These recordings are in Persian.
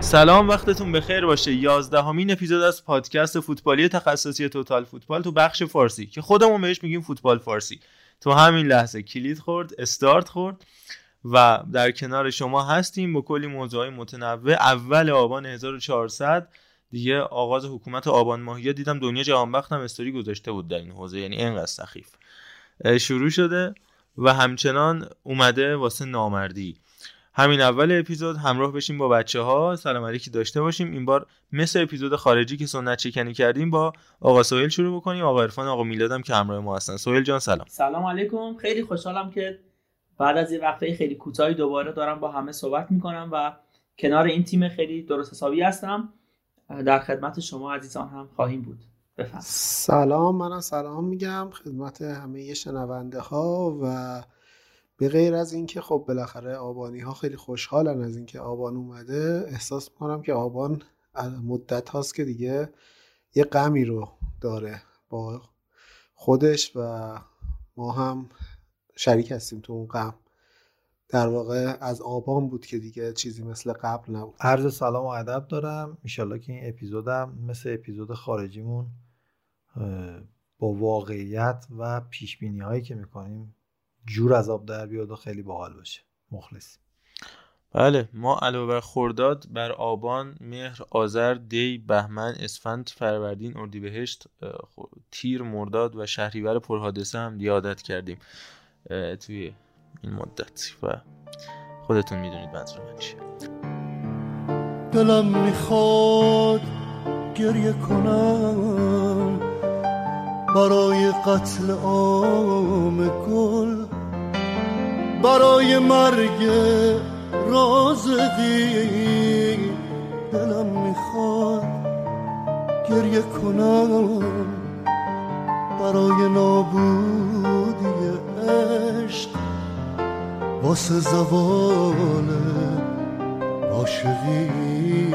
سلام، وقتتون بخیر باشه. 11مین اپیزود از پادکست فوتبالی تخصصی توتال فوتبال تو بخش فارسی که خودمون بهش میگیم فوتبال فارسی. تو همین لحظه کلید خورد، استارت خورد و در کنار شما هستیم با کلی موضوعات متنوع. اول آبان 1400 دیگه آغاز حکومت آبان ماهی، دیدم دنیا جهانبخت هم استوری گذاشته بود در این حوزه، یعنی اینقدر سخیف شروع شده و همچنان اومده واسه نامردی. همین اول اپیزود همراه بشیم با بچه‌ها، سلام علیکی داشته باشیم. این بار مثل اپیزود خارجی که سنت چکنی کردیم با آقا سهیل شروع بکنیم. آقا عرفان، آقا میلادم که همراه ما هستن. سهیل جان سلام. سلام علیکم. خیلی خوشحالم که بعد از یه وقفه خیلی کوتاهی دوباره دارم با همه صحبت میکنم و کنار این تیم خیلی درست حسابی هستم. در خدمت شما عزیزان هم خواهیم بود. بفرمایید. سلام، منم سلام میگم خدمت همه شنونده‌ها و به غیر از اینکه خب بالاخره آبانی ها خیلی خوشحالن از اینکه آبان اومده، احساس میکنم که آبان مدت هاست که دیگه یه غمی رو داره با خودش و ما هم شریک هستیم تو اون غم. در واقع از آبان بود که دیگه چیزی مثل قبل نبود. عرض سلام و ادب دارم. انشالله که این اپیزودم مثل اپیزود خارجیمون با واقعیت و پیشبینی هایی که میکنیم جور عذاب در بیاد و خیلی باحال باشه. مخلصیم. بله، ما علاوه بر خرداد، بر آبان، مهر، آذر، دی، بهمن، اسفند، فروردین، اردیبهشت، تیر، مرداد و شهریور پرحادثه هم یادت کردیم توی این مدت و خودتون میدونید منظور من چیه. دلم میخواد گریه کنم برای قتل عام گل، برای مرگ رازقی. دلم میخواد گریه کنم برای نابودی عشق، واسه زوال عاشقی.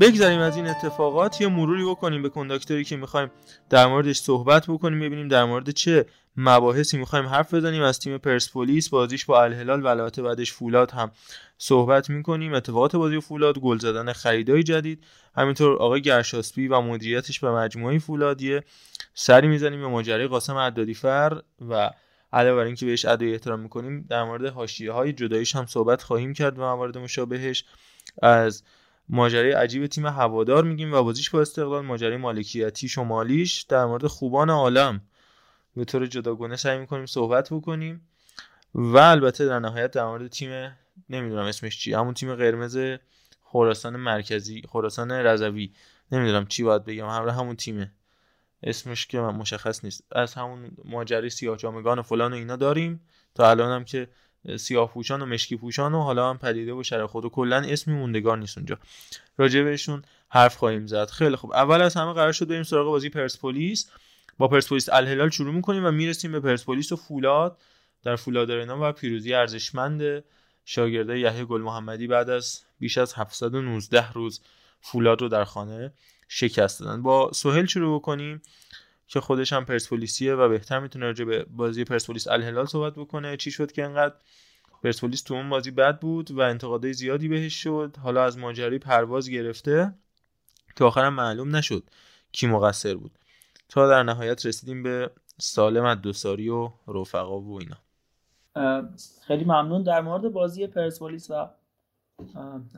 بگذاریم از این اتفاقات یه مروری بکنیم به کنداکتوری که میخوایم در موردش صحبت بکنیم، ببینیم در مورد چه مباحثی میخوایم حرف بزنیم. از تیم پرسپولیس، بازیش با الهلال و البته بعدش فولاد هم صحبت میکنیم، اتفاقات بازی فولاد، گل زدن خریدای جدید، همینطور آقای گرشاسبی و مدیریتش به مجموعه فولاد. یه سری میزنیم به ماجرای قاسم حدادیفر و علاوه بر اینکه بهش ادای احترام میکنیم، در مورد حاشیه‌های جداییش هم صحبت خواهیم کرد و موارد مشابهش. از ماجرای عجیب تیم هوادار میگیم و بازیش با استقلال، ماجرای مالکیتی شمالیش، در مورد خوبان عالم به طور جداگانه سعی میکنیم صحبت بکنیم و البته در نهایت در مورد تیم، نمیدونم اسمش چی، همون تیم قرمز خراسان مرکزی، خراسان رضوی، نمیدونم چی باید بگم، همون تیمه اسمش که مشخص نیست. از همون ماجرای سیاه‌جامگان و فلان و اینا داریم تا الان هم که سیاه پوشان و مشکی پوشان و حالا هم پدیده و شر خود و کلا اسمی موندگار نیست اونجا. راجع بهشون حرف خواهیم زد. خیلی خوب، اول از همه قرار شد بریم سراغ بازی پرسپولیس. با پرسپولیس الهلال شروع می‌کنیم و میرسیم به پرسپولیس و فولاد در فولاد آرنا و پیروزی ارزشمند شاگردای یحیی گلمحمدی بعد از بیش از 719 روز فولاد رو در خانه شکست دادن. با سهیل شروع بکنیم که خودش هم پرسپولیسیه و بهتر میتونه راجع به بازی پرسپولیس الهلال صحبت بکنه. چی شد که انقدر پرسپولیس تو اون بازی بد بود و انتقادهای زیادی بهش شد؟ حالا از ماجرای پرواز گرفته تا آخرم معلوم نشد کی مقصر بود تا در نهایت رسیدیم به سالم الدوساری و رفقا و اینا. خیلی ممنون. در مورد بازی پرسپولیس و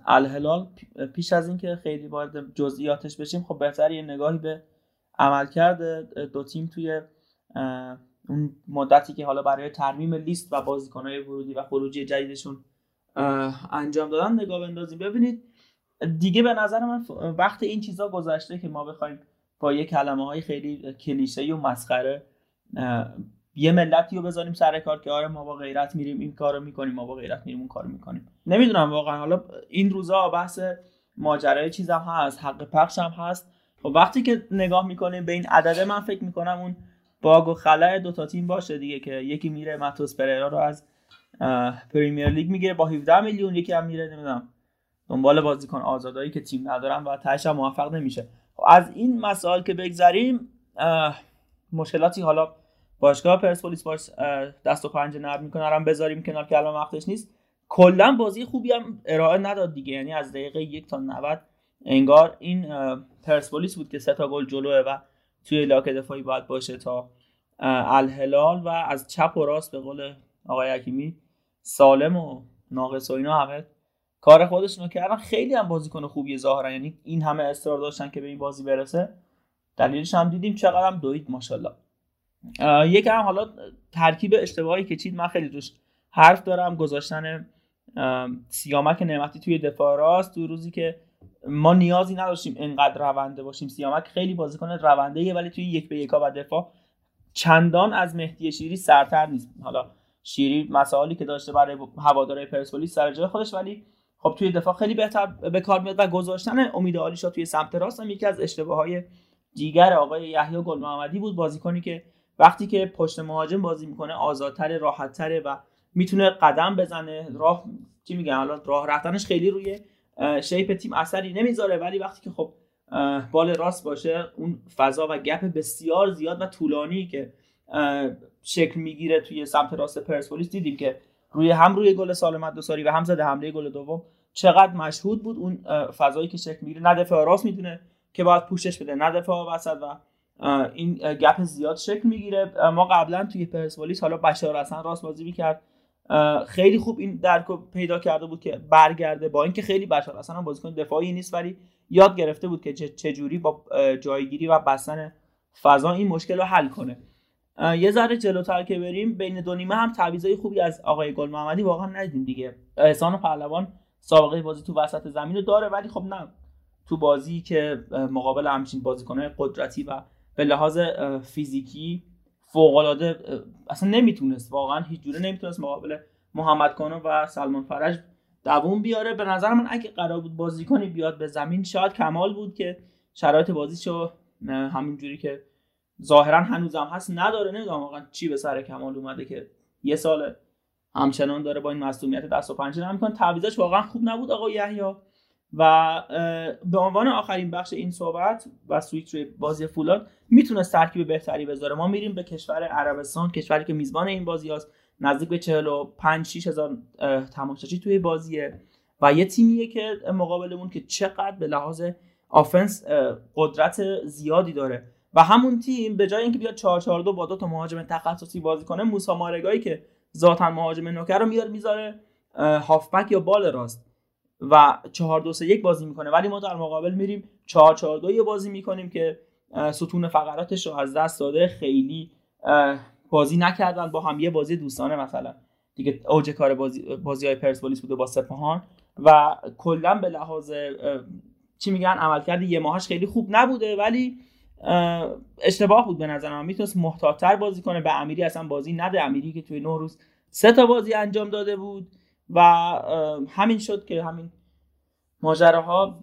الهلال پیش از اینکه خیلی وارد جزئیاتش بشیم، خب بهتر یه نگاهی به عملکرد دو تیم توی اون مدتی که حالا برای ترمیم لیست و بازیکن‌های ورودی و خروجی جدیدشون انجام دادن نگاه بندازیم. ببینید دیگه به نظر من وقت این چیزا گذشته که ما بخوایم با یه کلمه‌های خیلی کلیشه‌ای و مسخره یه ملتی رو بذاریم سر کار که آره ما با غیرت میریم این کارو میکنیم، ما با غیرت میریم اون کارو میکنیم. نمیدونم واقعا حالا این روزا بحث ماجرای چیزام هست، حق پخش هم هست. خب وقتی که نگاه میکنیم به این عدده، من فکر میکنم اون باگ و خلأ دو تا تیم باشه دیگه، که یکی میره ماتوس پررا رو از پریمیر لیگ میگیره با 17 میلیون، یکی هم میره نمیدونم دنبال بازیکن آزادایی که تیم ندارن و تهش هم موفق نمیشه. از این مسائل که بگذریم، مشکلاتی حالا باشگاه پرسپولیس باش دست و پنجه نرم میکنه رام بذاریم کنار که الان وقتش نیست. کلا بازی خوبی هم ارائه نداد دیگه، یعنی از دقیقه 1 تا 90 انگار این پرسپولیس بود که 3 تا گل جلوه و توی لاک دفاعی باید باشه تا الهلال و از چپ و راست به قول آقای حکیمی سالم و ناقص و اینا همه کار خودشونو کردن. خیلی هم بازیکن خوبیه ظاهرا، یعنی این همه اصرار داشتن که به این بازی برسه، دلیلش هم دیدیم چقدر هم دوید ماشاءالله. یکم هم حالا ترکیب اشتباهی که چید، من خیلی روش حرف دارم، گذاشتن سیامک نعمتی توی دفاع راست تو روزی که ما نیازی نداشتیم اینقدر رونده باشیم. سیامک خیلی بازیکن رونده‌ایه ولی توی 1 به 1 و دفاع چندان از مهدی شیری سرتر نیست. حالا شیری مسائلی که داشته برای هوادارهای پرسپولیس سر جای خودش، ولی خب توی دفاع خیلی بهتر به کار میاد و گذاشتن امید عالیشا توی سمت راست هم یکی از اشتباه‌های دیگر آقای یحیی گل‌محمدی بود. بازیکنی که وقتی که پشت مهاجم بازی میکنه آزادتر، راحت‌تره و میتونه قدم بزنه، راه چی میگن حالا راه رفتنش خیلی روی شیپ تیم اثری نمیذاره، ولی وقتی که خب بال راست باشه اون فضا و گپ بسیار زیاد و طولانی که شکل میگیره توی سمت راست پرسپولیس دیدیم که روی گل سالمت دوساری و هم زده حمله گل دوم چقدر مشهود بود اون فضایی که شکل میگیره. نه دفاع راست میدونه که باید پوشش بده، نه دفاع وسط، و این گپ زیاد شکل میگیره. ما قبلا توی پرسپولیس حالا بشار حسن راست بازی میکرد، خیلی خوب این درکو پیدا کرده بود که برگرده، با اینکه خیلی بشار حسن هم بازیکن دفاعی نیست ولی یاد گرفته بود که چجوری با جایگیری و بستن فضا این مشکل رو حل کنه. یه ذره جلوتر که بریم، بین دو نیمه هم تعویضای خوبی از آقای گل‌محمدی واقعا ندیدیم دیگه. احسان پهلوان سابقه بازی تو وسط زمین رو داره ولی خب نه تو بازی که مقابل همچین بازیکن‌های قدرتی و به لحاظ فیزیکی فوق‌العاده اصلا نمیتونست، واقعا هیچ جوره نمیتونست مقابل محمد کانو و سلمان فرج دووم بیاره. به نظر من اگه قرار بود بازیکنی بیاد به زمین شاید کمال بود که شرایط بازیشو همون جوری که ظاهرا هنوزم هست نداره. نمیدونم واقعا چی به سر کمال اومده که یه سال همچنان داره با این معصومیت دست و پنجه نرم می‌کنه. تعویضش واقعا خوب نبود آقا یحیی. و به عنوان آخرین بخش این صحبت و سویچ روی بازی فولاد، میتونست ترکیب بهتری بذاره. ما میریم به کشور عربستان، کشوری که میزبان این بازی هست، نزدیک به 45-6 هزار تماشاچی توی بازیه و یه تیمیه که مقابلمون که چقدر به لحاظ آفنس قدرت زیادی داره و همون تیم به جای اینکه بیاد 4-4-2 با دو تا مهاجم تخصصی بازی کنه، موسی مارگایی که ذاتاً مهاجم نوکر رو میذاره هافبک یا بال راست و 4-2-3-1 بازی میکنه، ولی ما در مقابل میریم 4-4-2 بازی میکنیم که ستون فقراتش رو از دست داده. خیلی بازی نکردن با هم، یه بازی دوستانه مثلا دیگه اوج کار بازی‌های پرسپولیس بود با سپاهان و کلا به لحاظ چی میگن عملکرد یه ماهش خیلی خوب نبوده، ولی اشتباه بود به نظر من. میتونست محتاط‌تر بازی کنه، به امیری اصلا بازی نده، امیری که توی 9 روز 3 تا بازی انجام داده بود و همین شد که همین ماجراها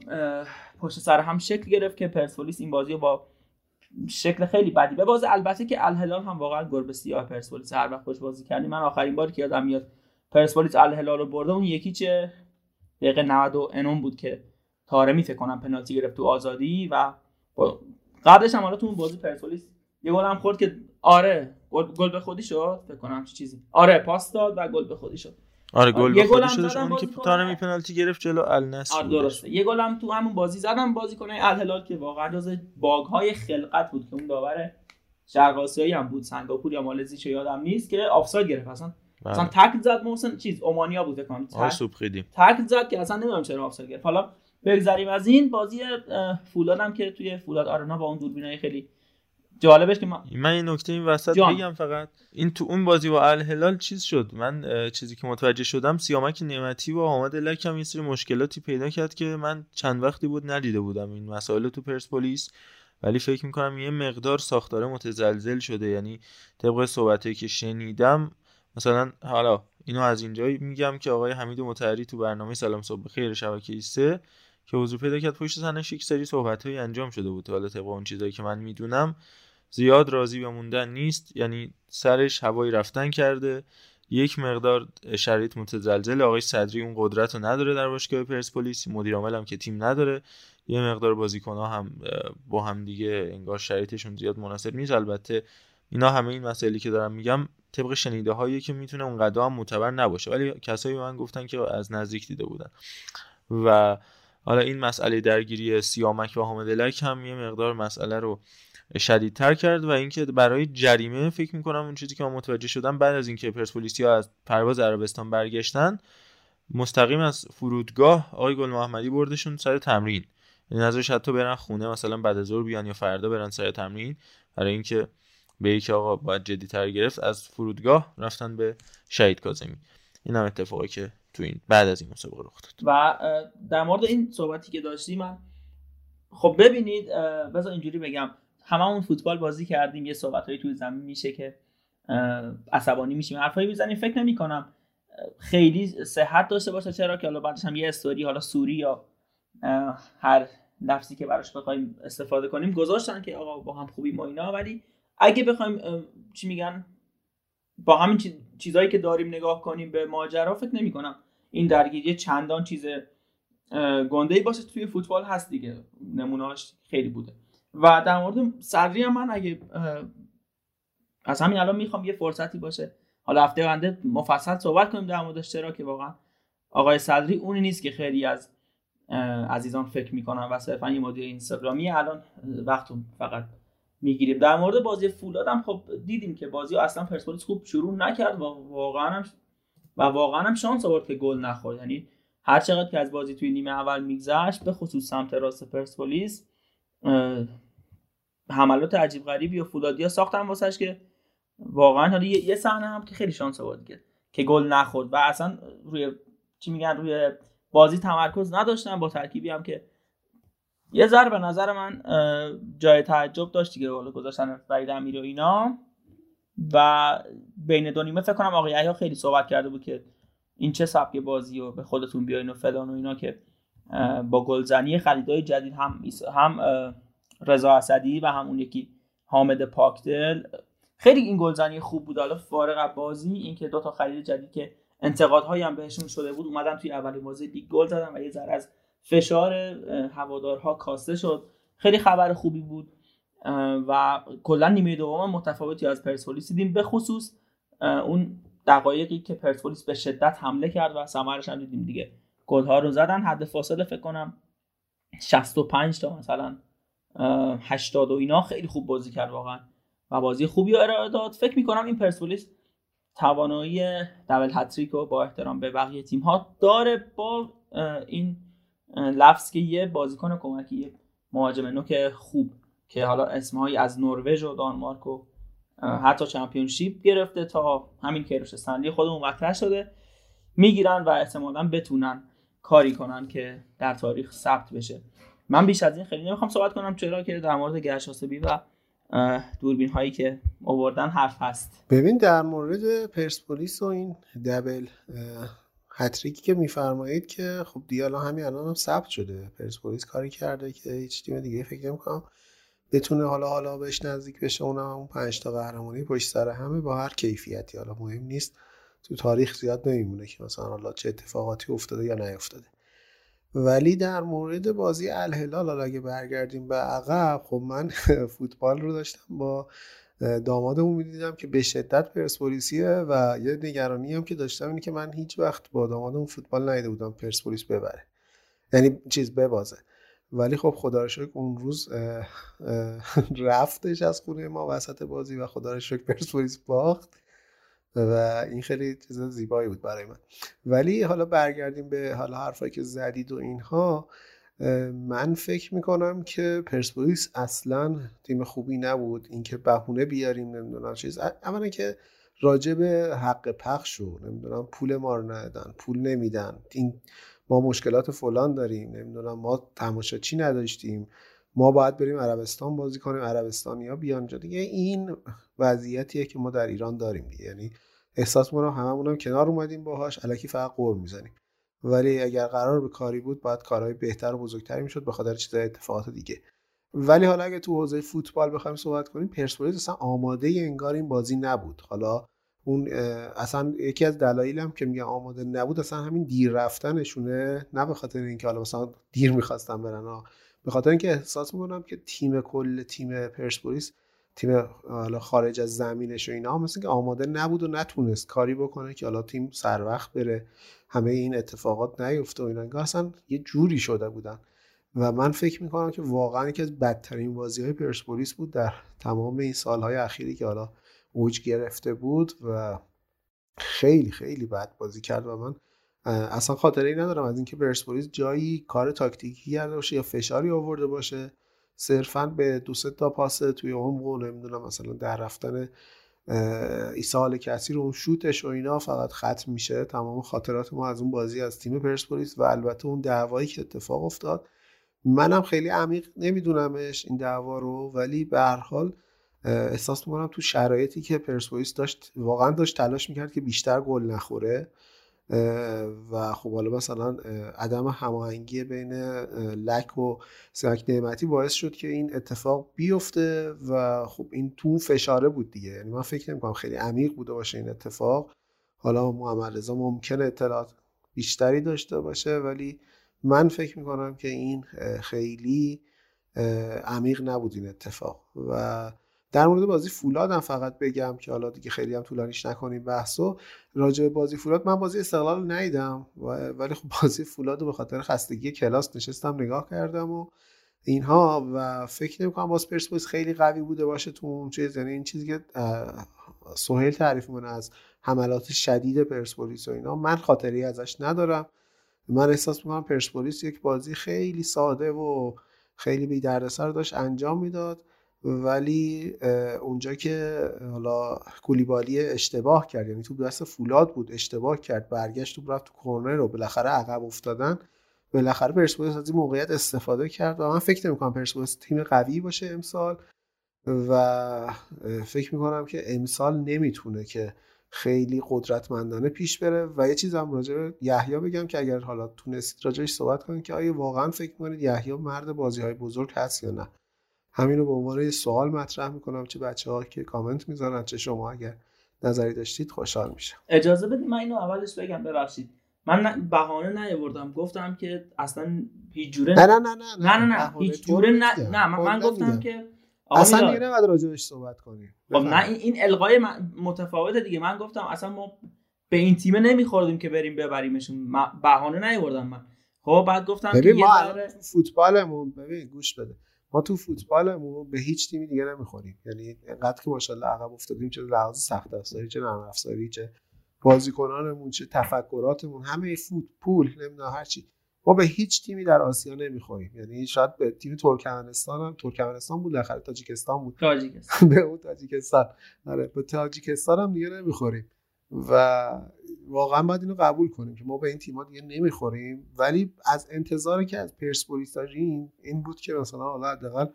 پشت سر هم شکل گرفت که پرسپولیس این بازی رو با شکل خیلی بدی ببازه. البته که الهلال هم واقعا گربه سیاه پرسپولیس هر وقت خوش بازی کردیم. من آخرین باری که یادم میاد پرسپولیس الهلال رو برده، اون یکی چه دقیقه 90 بود که طارمی فکر کنم پنالتی گرفت تو آزادی و قبلش هم حالا تو اون بازی پرسپولیس یه گل هم خورد که آره گل به خودی شد فکر کنم چیزی، آره پاس داد و گل به خودی شد. آره گل به خودی شدش، اونی که طارمی پنالتی گرفت جلو النصر. آره درسته، یه گل هم تو همون بازی زدم بازیکنای الهلال که واقعا جز باگ‌های خلقت بود که اون داور شرق آسیایی هم بود، سنگاپور یا مالزی چه یادم نیست، که آفساید گرفت. اصلا مثلا تکل زد محسن چیز عمانیا بود فکر کنم تکل زد که اصلا نمیدونم چرا آفساید گرفت. حالا بگذریم از این. بازی فولاد هم که توی فولاد آرنا با اون دوربینای خیلی جالبش که من این نکته این وسط بگم فقط، این تو اون بازی با الهلال چیز شد، من چیزی که متوجه شدم سیامک نعمتی و حامد لک هم یه سری مشکلاتی پیدا کرد که من چند وقتی بود ندیده بودم این مسائل تو پرسپولیس، ولی فکر میکنم یه مقدار ساختار متزلزل شده. یعنی طبق صحبتایی که شنیدم مثلا، حالا اینو از اینجایی میگم که آقای حمید مطهری تو برنامه سلام صبح بخیر شبکه 3 که حضور پیدا کرد پشت صحنه یک سری صحبتایی انجام شده بود، حالا طبق اون چیزایی که من میدونم زیاد راضی به موندن نیست، یعنی سرش هوایی رفتن کرده، یک مقدار شرایط متزلزل. آقای صدری اون قدرت رو نداره در باشگاه پرسپولیس، مدیر عامل هم که تیم نداره، یه مقدار بازیکن‌ها هم با هم دیگه انگار شرایطشون زیاد مناسب نیست. البته اینا همه این مسائلی که دارم میگم طبق شنیده‌هایی که میتونه اونقدر هم معتبر نباشه، ولی کسایی به من گفتن که از نزدیک دیده بودن. و حالا این مسئله درگیری سیامک و حامد لک هم یه مقدار مسئله رو شدیدتر کرد. و اینکه برای جریمه فکر می‌کنم اون چیزی که من متوجه شدم بعد از اینکه پرسپولیس‌ها از پرواز عربستان برگشتن، مستقیم از فرودگاه آقای گل‌محمدی بردشون سر تمرین، یعنی ازش حتی برن خونه مثلا بعد از ظهر بیان یا فردا برن سر تمرین، برای اینکه به یک آقا باید جدی‌تر گرفت، از فرودگاه رفتن به شهید کاظمی. این هم اتفاقی که تو این بعد از این مسابقه رخ داد. و در مورد این صحبتی که داشتی من، خب ببینید بذار اینجوری بگم، هممون فوتبال بازی کردیم، یه صحبتایی توی زمین میشه که عصبانی میشیم، حرفایی میزنیم، فکر نمی‌کنم خیلی صحت داشته باشه، چرا که حالا بعدش هم یه استوری حالا سوری یا هر لفظی که براش بخوایم استفاده کنیم گذاشتن که آقا با هم خوبیم و اینا، ولی اگه بخوایم چی میگن با همین چیزایی که داریم نگاه کنیم به ماجرا، فکر نمی‌کنم این درگیری چندان چیز گنده‌ای باشه. توی فوتبال هست دیگه، نمونه‌اش خیلی بوده. و در مورد صدری هم من اگه از همین الان میخوام یه فرصتی باشه حالا هفته آینده مفصل صحبت کنیم در موردش، چرا که واقعا آقای صدری اونی نیست که خیلی از عزیزان فکر میکنن و صرفا یه مدیر اینستاگرامی. الان وقتو فقط میگیریم در مورد بازی فولاد هم. خب دیدیم که بازی اصلا پرسپولیس خوب شروع نکرد و واقعا هم شانس آورد که گل نخورد، یعنی هر چقدر که از بازی توی نیمه اول میگذشت به خصوص سمت راست پرسپولیس حملات عجیب غریبی و فولادیا ساختن واسش که واقعا حالا یه صحنه هم که خیلی شانس آورد دیگه که گل نخورد و اصلا روی چی میگن روی بازی تمرکز نداشتن، با ترکیبی هم که یه ذره به نظر من جای تعجب داشت دیگه، حالا گذاشتن فرید امیر و اینا. و بین دو نیمه فکر کنم آقای یحیی خیلی صحبت کرده بود که این چه سبک بازی و به خودتون بیاین و فلان و اینا، که با گلزنی خریدای جدید هم رضا اسدی و همون یکی حامد پاکدل خیلی این گلزنی خوب بود. حالا فارغ از بازی اینکه دو تا خرید جدید که انتقادهایی هم بهشون شده بود اومدن توی اولین بازی لیگ گل زدن و یه ذره از فشار هوادارها کاسته شد، خیلی خبر خوبی بود. و کلا نیمه دوم متفاوتی از پرسپولیس دیدیم، به خصوص اون دقایقی که پرسپولیس به شدت حمله کرد و ثمرش هم دیدیم دیگه، گل‌ها رو زدن. حد فاصله فکر کنم 65 تا مثلا 80 و اینا، خیلی خوب بازی کرد واقعا و بازی خوبی ارائه داد. فکر می‌کنم این پرسپولیس توانایی دبل هتریک رو با احترام به بقیه تیم‌ها داره، با این لفظ که یه بازیکن کمکی، یه مهاجم نوک خوب که حالا اسم‌هایی از نروژ و دانمارک و حتی چمپیونشیپ گرفته تا همین کیروش استنلی خودمون مطرح شده، میگیرن و احتمالاً بتونن کاری کنن که در تاریخ ثبت بشه. من بیش از این خیلی نمیخوام صحبت کنم، چرا که در مورد گرشاسبی و دوربین هایی که آوردن حرف هست. ببین در مورد پرسپولیس و این دبل هتریکی که میفرمایید که خب دیالا همین الان هم ثبت شده، پرسپولیس کاری کرده که هیچ تیم دیگه فکر نمی‌کنم بتونه حالا بهش نزدیک بشه. اونم همون 5 تا قهرمانی پشت سر همه با هر کیفیتی، حالا مهم نیست، تو تاریخ زیاد نمیمونه که مثلا حالا چه اتفاقاتی افتاده یا نیافتاده. ولی در مورد بازی الهلال، حالا اگه برگردیم به عقب، خب من فوتبال رو داشتم با دامادمون می‌دیدم که به شدت پرسپولیسیه و یه نگرانی هم که داشتم اینه که من هیچ وقت با دامادمون فوتبال ندیده بودم پرسپولیس ببره، یعنی چیز ببازه. ولی خب خدا رو شکر اون روز رفتش از خونه ما وسط بازی و خدا رو شکر پرسپولیس باخت و این خیلی چیز زیبایی بود برای من. ولی حالا برگردیم به حالا حرفایی که زدید و اینها، من فکر میکنم که پرسپولیس اصلا تیم خوبی نبود. اینکه بهونه بیاریم نمیدونم چیز، اولا که راجب حق پخش رو نمیدونم پول ما رو ندادن، پول نمیدن، این ما مشکلات فلان داریم، نمیدونم ما تماشاچی نداشتیم، ما باید بریم عربستان بازی کنیم، عربستانیا بیان جا دیگه. این وضعیتیه که ما در ایران داریم دیگه. یعنی احساس می‌کنم هممونم کنار اومدیم باهاش، الکی فقط قور میزنیم. ولی اگر قرار به کاری بود باید کارهای بهتر و بزرگتری میشد به خاطر چیزای اتفاقات دیگه. ولی حالا اگه تو حوزه فوتبال بخوایم صحبت کنیم، پرسپولیس اصلا آماده انگار این بازی نبود. حالا اون اصلا یکی از دلایلم که میگه آماده نبود اصلا همین دیر رفتنشونه، نه به خاطر اینکه حالا مثلا دیر می‌خواستن برن، به خاطر اینکه احساس می‌کنم که کل تیم پرسپولیس، تیم حالا خارج از زمینش و اینا، مثلا که آماده نبود و نتونست کاری بکنه که حالا تیم سر وقت بره، همه این اتفاقات نیفته و اینا. انگار اصلا یه جوری شده بودن و من فکر می‌کنم که واقعا یکی از بدترین بازی‌های پرسپولیس بود در تمام این سال‌های اخیری که حالا اوج گرفته بود و خیلی خیلی بد بازی کرد و من اصلا خاطره‌ای ندارم از اینکه پرسپولیس جایی کار تاکتیکی کرده باشه یا فشاری آورده باشه. صرفاً به 2-3 تا پاس توی عمق و نمیدونم مثلا در رفتن عیسی الکثیر و اون شوتش و اینا فقط ختم میشه. تمام خاطرات ما از اون بازی از تیم پرسپولیس و البته اون دعوایی که اتفاق افتاد، منم خیلی عمیق نمیدونمش این دعوا رو، ولی به هر حال احساس می‌کنم تو شرایطی که پرسپولیس داشت واقعاً داشت تلاش می‌کرد که بیشتر گل نخوره و خب حالا مثلا عدم هماهنگی بین لک و سیاک نعمتی باعث شد که این اتفاق بیفته و خب این تو فشاره بود دیگه. یعنی من فکر نمی‌کنم خیلی عمیق بوده باشه این اتفاق. حالا محمدرضا ممکنه اطلاعات بیشتری داشته باشه، ولی من فکر می‌کنم که این خیلی عمیق نبود این اتفاق. و در مورد بازی فولاد هم فقط بگم که حالا دیگه خیلی هم طولانیش نکنیم بحثو. راجع به بازی فولاد، من بازی استقلال رو ندیدم ولی خب بازی فولاد رو به خاطر خستگی کلاس نشستم نگاه کردم و اینها و فکر نمی‌کنم باز پرسپولیس خیلی قوی بوده باشه تو اون چیز. یعنی این چیزی که سهیل تعریف می‌کنه از حملات شدید پرسپولیس و اینا، من خاطری ازش ندارم. من احساس می‌کنم پرسپولیس یک بازی خیلی ساده و خیلی بی دردسر داشت انجام میداد، ولی اونجا که حالا کولیبالی اشتباه کرد، یعنی توپ دست فولاد بود اشتباه کرد، برگشت توپ رفت تو کورنر و بالاخره عقب افتادن. بالاخره پرسپولیس از این موقعیت استفاده کرد و من فکر نمی‌کنم پرسپولیس تیم قوی باشه امسال و فکر می‌کنم که امسال نمیتونه که خیلی قدرتمندانه پیش بره. و یه چیزم راجع به یحیی بگم که اگر حالا تونستید راجعش صحبت کنید که آیا واقعا فکر می‌کنید یحیی مرد بازی‌های بزرگ هست یا نه، همین رو به عنوان یه سوال مطرح میکنم. چه بچه‌ها که کامنت میذارن، چه شما اگر نظری داشتید خوشحال میشم. اجازه بدید من اینو اولش بگم، ببخشید من بهانه نیاوردم، گفتم که اصلا هیچ جوره نه هیچ جوره نه من گفتم که اصلا دیگه نباید راجعش صحبت کنیم. خب نه، این القای متفاوته دیگه. من گفتم اصلا ما به این تیم نمیخوردیم که بریم ببریمشون، بهانه نیاوردم من. خب بعد گفتم که ما فوتبالمون، ببین گوش بده، ما تو فوتبالمون به هیچ تیمی دیگه نمیخوریم. یعنی انقدر که ماشاءالله عقب افتادیم، چه لحاظ سخت افزاری، چه نرم افزاری، چه بازیکنانمون، چه تفکراتمون، همه فوتبال نمیدونم هر چی، ما به هیچ تیمی در آسیا نمیخوریم. یعنی شاید به تیم ترکمنستان بود، آخر تاجیکستان بود، به اون تاجیکستان، آره به تاجیکستان هم دیگه نمیخوریم و واقعا باید اینو قبول کنیم که ما به این تیم‌ها دیگه نمیخوریم. ولی از انتظاری که از پرسپولیس داشتیم این بود که مثلا حالا حداقل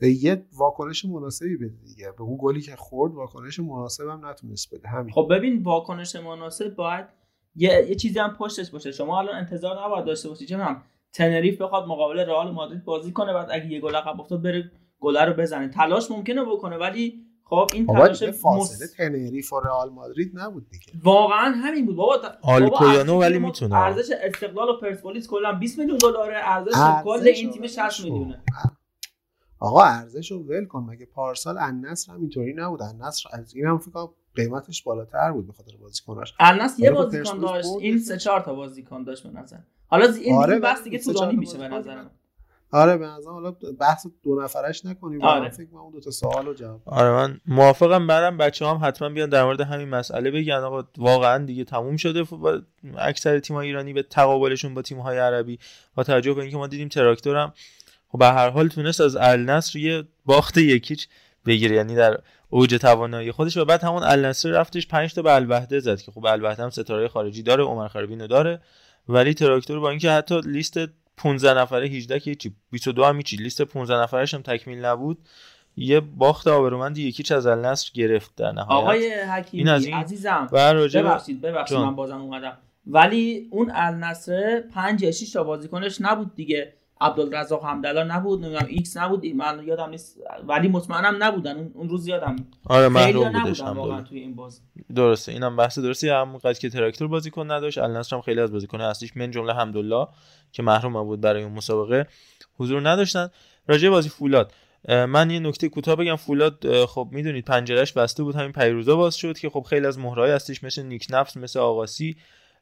یه واکنش مناسبی بده دیگه. به اون گلی که خورد واکنش مناسب هم نتونست بده، همین. خب ببین، واکنش مناسب باید یه چیزی هم پشتش باشه. شما الان انتظار نباید داشته باشید چون تنریف بخواد مقابل رئال مادرید بازی کنه، بعد اگه یه گل عقب افتاد بره گل رو بزنه. تلاش ممکنه بکنه، ولی خب این تلاش فاصله تنریف و رئال مادرید نبود دیگه. واقعا همین بود بابا. آلکویانو ولی میتونه. ارزش استقلال و پرسپولیس کلا $20 میلیون، ارزش کل این تیم $60 میلیونه. آقا ارزشو ول کن. مگه پارسال النصر همینطوری نبود؟ النصر از اینم فکر کنم قیمتش بالاتر بود به خاطر بازیکناش. النصر یه بازیکن داشت، این 3-4 تا بازیکن داشت به نظر. حالا این بس دیگه طولانی میشه به نظر من. آره به نظرم حالا بحث دو نفرش نکنیم. آره. فکر کنم اون دو تا سوالو جواب. آره من موافقم. بعدم بچه‌هام حتما بیان در مورد همین مسئله بگن آقا واقعا دیگه تموم شده فوتبال اکثر تیم‌های ایرانی به تقابلشون با تیم‌های عربی. با توجه به اینکه ما دیدیم تراکتورم خب به هر حال تونست از النصر یه باخت یکیچ بگیره، یعنی در اوج توانایی خودش. و بعد همون النصر رفتش 5 تا به الوحده زد که خب الوحده هم ستاره خارجی داره، عمر خربینو داره، ولی تراکتور با اینکه حتی لیست 15 نفره 18 که چی 22 هم چی لیست 15 نفرش هم تکمیل نبود، یه باخت آبرومند یکیچ از النصر گرفت در نهایت. آقای حکیمی این عزیزم ببخشید من بازم اومدم، ولی اون النصر 5 یا 6 تا بازیکنش نبود دیگه، عبدالرزاق حمدالله نبود، نمیدونم ایکس نبود، من یادم نیست ولی مطمئنم نبودن اون روز، یادم آره محروم بودش واقعا توی این باز. درسته اینم بحث درستی، همونقدر که تراکتور بازیکن نداشت النصر هم خیلی از بازیکن اصلیش من جمله حمدالله که محروم بود برای اون مسابقه حضور نداشتن. راجع بازی فولاد من یه نکته کوتاه بگم. فولاد خب میدونید پنجرهش بسته بود، همین پیروزا باز شد که خب خیلی از مهرهای اصلیش مثل نیک نفس، مثل آقاسی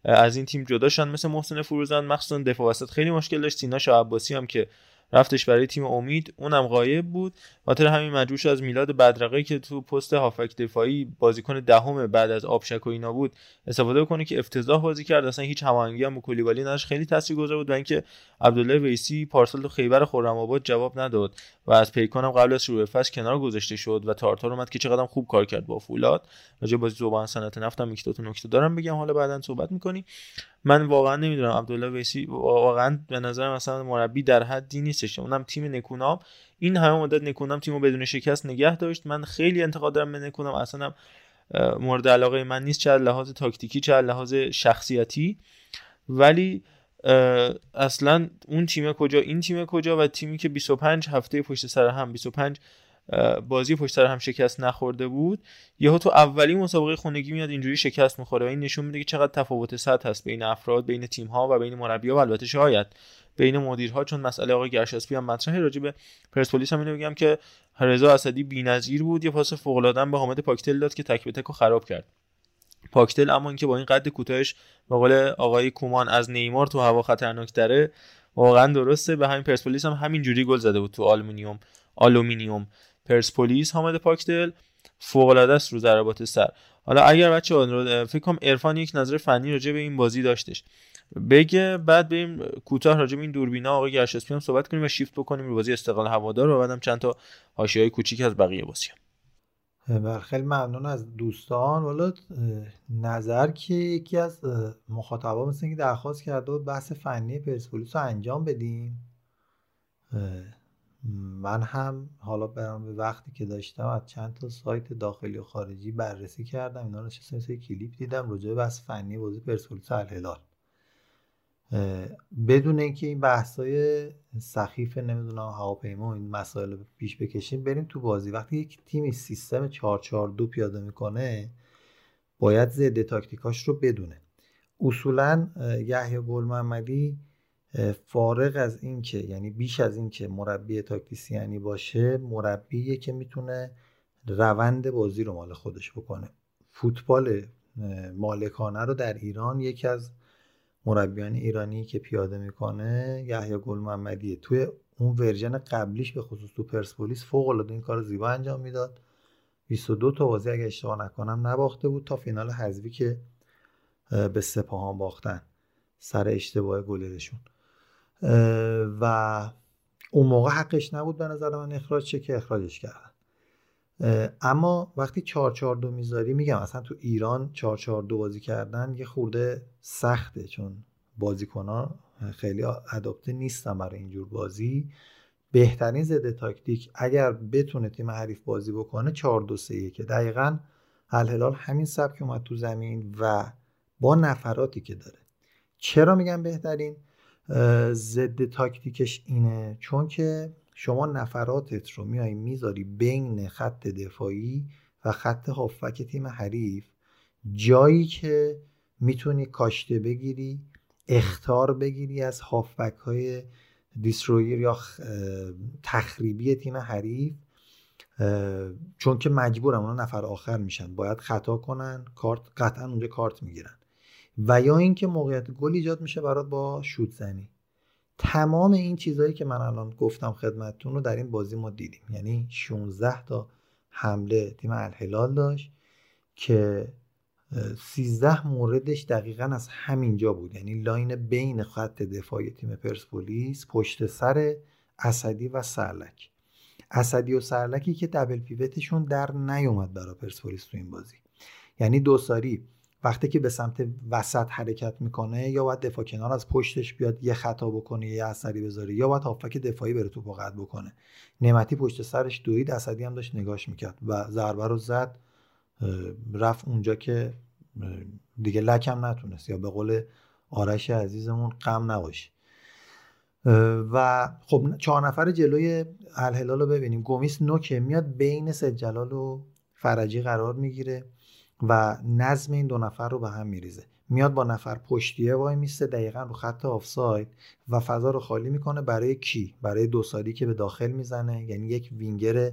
از این تیم جدا شدن، مثل محسن فروزان، مخصوصا دفاع وسط خیلی مشکل داشت. سینا شاه عباسی هم که رفتش برای تیم امید اونم غایب بود، خاطر همین مجبور شد از میلاد بدرقه که تو پست هافک دفاعی بازیکن دهم بعد از آبشک و اینا بود استفاده کنه که افتضاح بازی کرد، اصلا هیچ هماهنگی هم با کولیبالی نداشت، خیلی تاثیرگذار بود. و اینکه عبدالله ویسی پارسال تو خیبر خرم‌آباد جواب نداد و از پیکان هم قبل از شروع فصل کنار گذاشته شد و تارتار اومد که چقدرم خوب کار کرد با فولاد. راجع بازی زوب آهن صنعت نفت هم یک نکته دارم بگم، حالا بعداً صحبت می‌کنی. من واقعا نمیدونم عبدالله ویسی واقعا به نظر مثلا مربی در حدی نیستش، اونم تیم نکونام این همه مدت نکونام تیمو بدون شکست نگه داشت. من خیلی انتقاد دارم به نکونام، اصلا مورد علاقه من نیست چه از لحاظ تاکتیکی چه از لحاظ شخصیتی، ولی اصلا اون تیم کجا این تیم کجا و تیمی که 25 هفته پشت سر هم 25 بازی پشت سر هم شکست نخورده بود یهو تو اولی مسابقه خونگی میاد اینجوری شکست میخوره. و این نشون میده که چقدر تفاوت سطح هست بین افراد، بین تیم ها و بین مربی‌ها و البته شاید بین مدیرها، چون مسئله آقای گرشاسپی هم مطرحه. راجع به پرسپولیس هم اینو بگم که رضا اسدی بی‌نظیر بود، یه پاس فوق‌العاده به حامد پاکدل داد که تک به تکو خراب کرد پاکدل، اما اینکه با این قد کوتاهش به قول آقای کومان از نیمار تو هوا خطرناک‌تره واقعا درسته. به همین پرسپولیس هم همینجوری گل زده بود تو آلومینیوم پرسپولیس حامد پاکدل فوق‌العاده است رو ضربات سر. حالا اگر بچه‌ها فکر کنم عرفان یک نظر فنی راجع به این بازی داشتش بگه، بعد بریم کوتاه راجع به این دوربینا آقای گرشاسپی هم صحبت کنیم و شیفت بکنیم رو بازی استقلال هوادار و بعدم چند تا حاشیه‌های کوچیک از بقیه بازی. بله خیلی ممنون از دوستان. والا نظر که یکی از مخاطبا مثل اینکه درخواست کرده بود بحث فنی پرسپولیس رو انجام بدیم، من هم حالا برام به وقتی که داشتم از چند تا سایت داخلی و خارجی بررسی کردم، اینا رو چه سری کلیپ دیدم راجع به بحث فنی بازی پرسپولیس الهلال، بدون اینکه این بحث‌های سخیف نمیدونم هواپیما و این مسائل رو پیش بکشیم بریم تو بازی. وقتی یک تیمی سیستم 442 پیاده میکنه باید ضد تاکتیکاش رو بدونه. اصولا یحیی گل‌محمدی فارغ از این که یعنی بیش از این که مربی تاکتیسیانی باشه، مربیه که میتونه روند بازی رو مال خودش بکنه. فوتبال مالکانه رو در ایران یکی از مربیان ایرانی که پیاده میکنه یحیی گل‌محمدیه. توی اون ورژن قبلیش به خصوص تو پرسپولیس فوق العاده این کارو زیبا انجام میداد، 22 تا بازی اگه اشتباه نکنم نباخته بود تا فینال حذفی که به سپاهان باختن سر اشتباه گلرشون و اون موقع حقش نبود به نظر من اخراج چه که اخراجش کردن. اما وقتی 442 میذاری میگم اصلا تو ایران 442 بازی کردن یه خورده سخته چون بازیکن‌ها خیلی آداپته نیستن برای اینجور بازی. بهترین ضد تاکتیک اگر بتونه تیم حریف بازی بکنه 4-2-3 که دقیقاً الهلال همین سبک اومد تو زمین و با نفراتی که داره. چرا میگم بهترین ضد تاکتیکش اینه؟ چون که شما نفراتت رو میای میذاری بین خط دفاعی و خط هافبک تیم حریف، جایی که میتونی کاشته بگیری، اخطار بگیری از هافبک های دیسترویر یا تخریبی تیم حریف، چون که مجبورن اونا نفر آخر میشن باید خطا کنن، کارت قطعا اونجا کارت میگیرن و یا اینکه موقعیت گل ایجاد میشه برات با شوت زنی. تمام این چیزهایی که من الان گفتم خدمتتون رو در این بازی ما دیدیم. یعنی 16 تا حمله تیم الهلال داشت که 13 موردش دقیقاً از همینجا بود. یعنی لاین بین خط دفاعی تیم پرسپولیس پشت سر اسدی و سرلک، اسدی و سرلکی که دبل پیوتشون در نیومد برای پرسپولیس تو این بازی. یعنی دوساری وقتی که به سمت وسط حرکت میکنه یا باید دفاع کنار از پشتش بیاد یه خطا بکنه یه اثری بذاره یا باید هافک دفاعی بره توپو قطع بکنه. نعمتی پشت سرش دوید، اسدی هم داشت نگاش میکرد و ضربه رو زد، رفت اونجا که دیگه لکم نتونست، یا به قول آرش عزیزمون غم نباشه. و خب 4 نفر جلوی الهلال رو ببینیم. گومیس نوکه میاد بین سجلال و فرجی قرار میگیره و نظم این 2 نفر رو به هم میریزه. میاد با نفر پشتیه وای میسته دقیقاً رو خط آفساید و فضا رو خالی میکنه برای کی؟ برای دوساری که به داخل میزنه، یعنی یک وینگر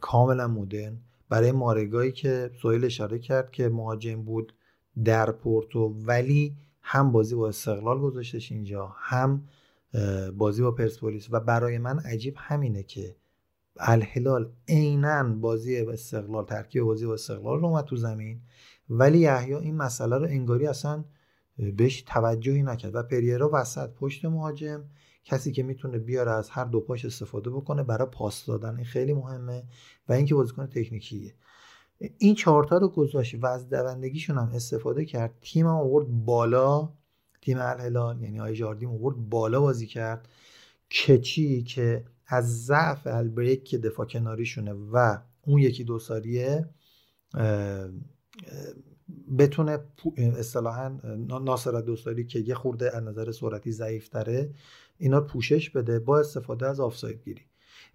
کاملا مدرن، برای مارگایی که سهیل اشاره کرد که مهاجم بود در پورتو ولی هم بازی با استقلال گذاشتش اینجا، هم بازی با پرسپولیس. و برای من عجیب همینه که الهلال عیناً بازی با استقلال، ترکیب بازی با استقلال رو اومد تو زمین ولی یحیی این مسئله رو انگاری اصلا بهش توجهی نکرد و پریرا وسط پشت مهاجم، کسی که میتونه بیاره از هر دو پاش استفاده بکنه برای پاس دادن، این خیلی مهمه و اینکه بازیکن تکنیکیه. این 4 تا رو گذاشت و از دوندگیشون هم استفاده کرد. تیم هم آورد بالا، تیم الهلال یعنی آی جاردیم آورد بالا بازی کرد که چی؟ که از ضعف البریک که دفاع کناریشونه و اون یکی دوساریه بتونه اصطلاحاً ناصر دوساری که یه خورده از نظر سرعتی ضعیف‌تره اینا پوشش بده با استفاده از آفساید گیری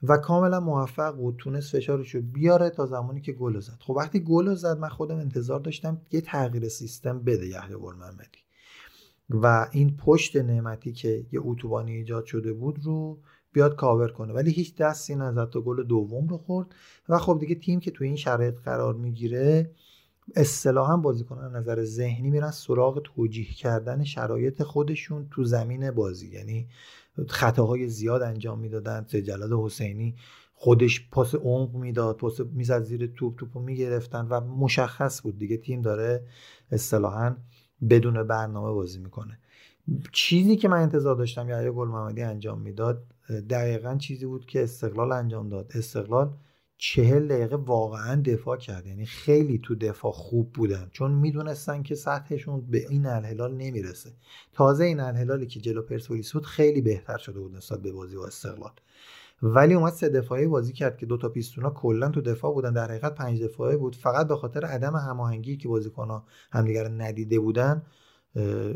و کاملا موفق بود. تونست فشارشو بیاره تا زمانی که گل زد. خب وقتی گل زد من خودم انتظار داشتم یه تغییر سیستم بده یحیی گل‌محمدی و این پشت نعمتی که یه اتوبانی ایجاد شده بود رو بیاد کاور کنه ولی هیچ دستی نزد تا گل دوم رو خورد. و خب دیگه تیم که تو این شرایط قرار میگیره اصطلاحاً بازیکنان نظر ذهنی میرن سراغ توجیه کردن شرایط خودشون تو زمین بازی. یعنی خطاهای زیاد انجام میدادن. جلال حسینی خودش پاس عمق میداد، پاس میزد زیر توپو میگرفتن و مشخص بود دیگه تیم داره اصطلاحاً بدون برنامه بازی میکنه. چیزی که من انتظار داشتم یحیی گل‌محمدی انجام میداد دقیقاً چیزی بود که استقلال انجام داد. استقلال 40 دقیقه واقعاً دفاع کرد. یعنی خیلی تو دفاع خوب بودن چون میدونستن که سطحشون به این الهلال نمیرسه. تازه این الهلالی که جلو پرسپولیس بود خیلی بهتر شده بود نسبت به بازی با استقلال ولی اومد 3 دفاعی بازی کرد که 2 تا پیستونا کلا تو دفاع بودن. در حقیقت 5 دفاعی بود. فقط به خاطر عدم هماهنگی که بازیکن‌ها همدیگه رو ندیده بودن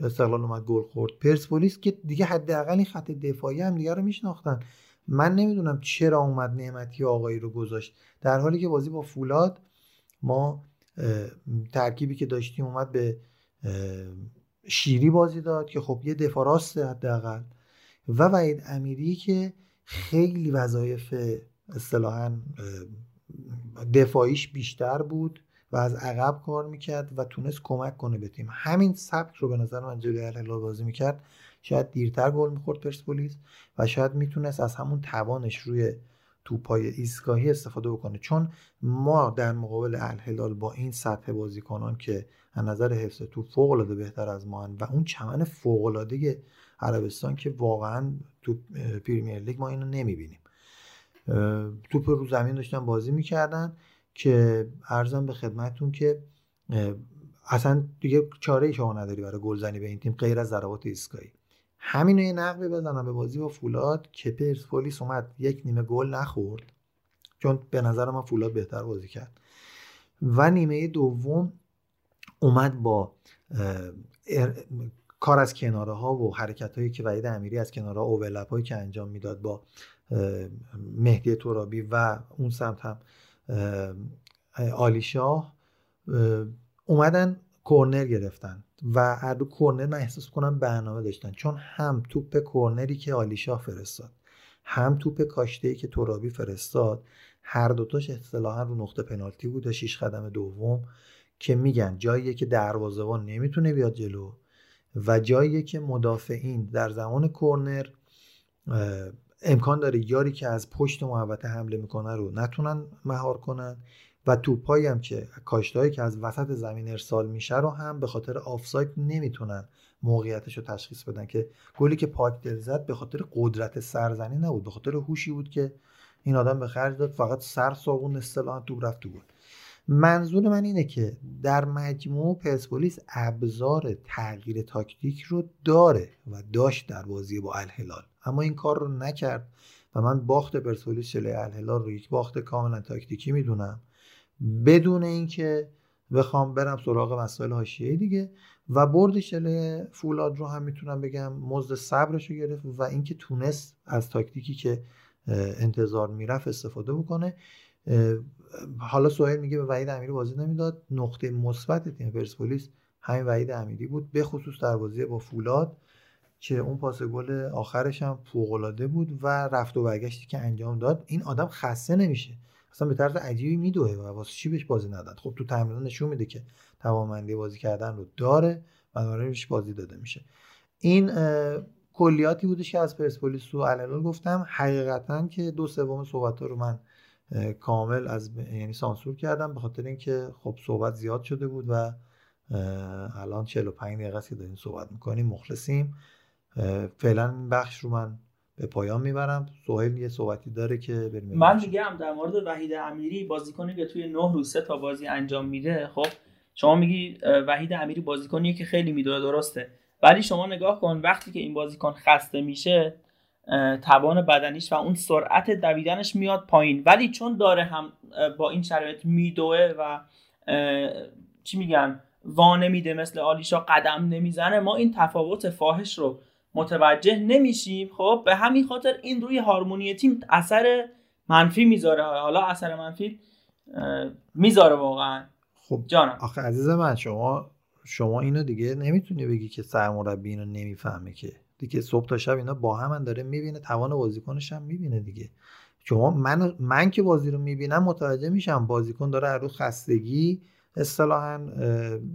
استقلال اومد گل خورد. پرسپولیس که دیگه حداقل این خط دفاعی همدیگه رو میشناختن. من نمیدونم چرا اومد نعمتی آقایی رو گذاشت در حالی که بازی با فولاد ما ترکیبی که داشتیم اومد به شیری بازی داد که خب یه دفاع راست حداقل و وحید امیری که خیلی وظایف اصطلاحاً دفاعیش بیشتر بود و از عقب کار میکرد و تونست کمک کنه به تیم. همین سبک رو به نظر من جلوی الهلال بازی میکرد شاید دیرتر گل میخورد پرسپولیس و شاید میتونست از همون توانش روی توپای ایستگاهی استفاده بکنه چون ما در مقابل الهلال با این سطح بازیکنان که از نظر حفظ توپ فوق‌العاده بهتر از ما و اون چمن فوق‌العاده عربستان که واقعا تو پریمیر لیگ ما اینو نمیبینیم توپ رو زمین داشتن بازی میکردن که عرضم به خدمتتون که اصلا دیگه چاره‌ای شما نداری برای گلزنی به این تیم غیر از ضربات ایستگاهی. همین رو یه نقبی بزنم به بازی با فولاد که پرسپولیس اومد 1 نیمه گل نخورد چون به نظر من فولاد بهتر بازی کرد و نیمه دوم اومد با کار از کناره ها و حرکت هایی که وحید امیری از کناره ها اوورلپ هایی که انجام میداد با مهدی ترابی و اون سمت هم علی شاه اومدن کورنر گرفتن و هر دو کورنر من احساس کنم برنامه داشتن چون هم توپ کورنری که علی شاه فرستاد هم توپ کاشته‌ای که ترابی فرستاد هر دوتاش اصطلاحاً رو نقطه پنالتی بود و 6 قدم دوم که میگن جاییه که دروازه‌بان نمیتونه بیاد جلو و جایی که مدافعین در زمان کورنر امکان داره یاری که از پشت محوطه حمله میکنه رو نتونن مهار کنن و توپایی هم که کاشتهایی که از وسط زمین ارسال میشه رو هم به خاطر آفساید نمیتونن موقعیتش رو تشخیص بدن. که گلی که پاکدل زد به خاطر قدرت سرزنی نبود، به خاطر هوشی بود که این آدم به خرج داد، فقط سر صابون اصطلاحاً توپ رفت تو گل. منظور من اینه که در مجموع پرسپولیس ابزار تغییر تاکتیک رو داره و داشت در بازی با الهلال، اما این کار رو نکرد و من باخت پرسپولیس جلوی الهلال رو یک باخت کاملا تاکتیکی میدونم، بدون اینکه بخوام برم سراغ مسائل حاشیه‌ای دیگه. و بردش جلوی فولاد رو هم میتونم بگم مزد صبرش رو گرفت و اینکه تونست از تاکتیکی که انتظار میرفت استفاده بکنه. حالا سهیل میگه به وحید امیری بازی نمیداد، نقطه مثبت تیم پرسپولیس همین وحید امیری بود، به خصوص در بازی با فولاد که اون پاس گل آخرش هم فوق‌العاده بود و رفت و برگشتی که انجام داد. این آدم خسته نمیشه اصلا، به طرز عجیبی میدوه و واسه چی بهش بازی نداد؟ خب تو تمرین‌ها نشون میده که توانمندی بازی کردن رو داره و بهش بازی داده میشه. این کلیاتی بودش که از پرسپولیس و الهلال گفتم. حقیقتا که 2/3 صحبت‌ها رو من کامل یعنی سانسور کردم به خاطر اینکه خب صحبت زیاد شده بود و الان 45 دقیقه است که داریم صحبت می‌کنیم. مخلصیم. فعلا این بخش رو من به پایان میبرم. سهیل یه صحبتی داره که بریم. من میگم در مورد وحید امیری، بازیکنی که توی 9 روز 3 تا بازی انجام میده. خب شما میگی وحید امیری بازیکنیه که خیلی میدونه، درسته، ولی شما نگاه کن وقتی که این بازیکن خسته میشه توان بدنیش و اون سرعت دویدنش میاد پایین، ولی چون داره هم با این شرایط میدوه و چی میگن وانه میده، مثل آلیشا قدم نمیزنه، ما این تفاوت فاحش رو متوجه نمیشیم. خب به همین خاطر این روی هارمونی تیم اثر منفی میذاره. حالا اثر منفی میذاره واقعا. خب جانم آخه عزیز من، شما اینو دیگه نمیتونی بگی که سرمربی اینو نمیفهمه که دیگه، صبح تا شب اینا با هم داره میبینه، توان بازیکنش هم میبینه دیگه. شما من که بازی رو میبینم متوجه میشم بازیکن داره از رو خستگی اصطلاحاً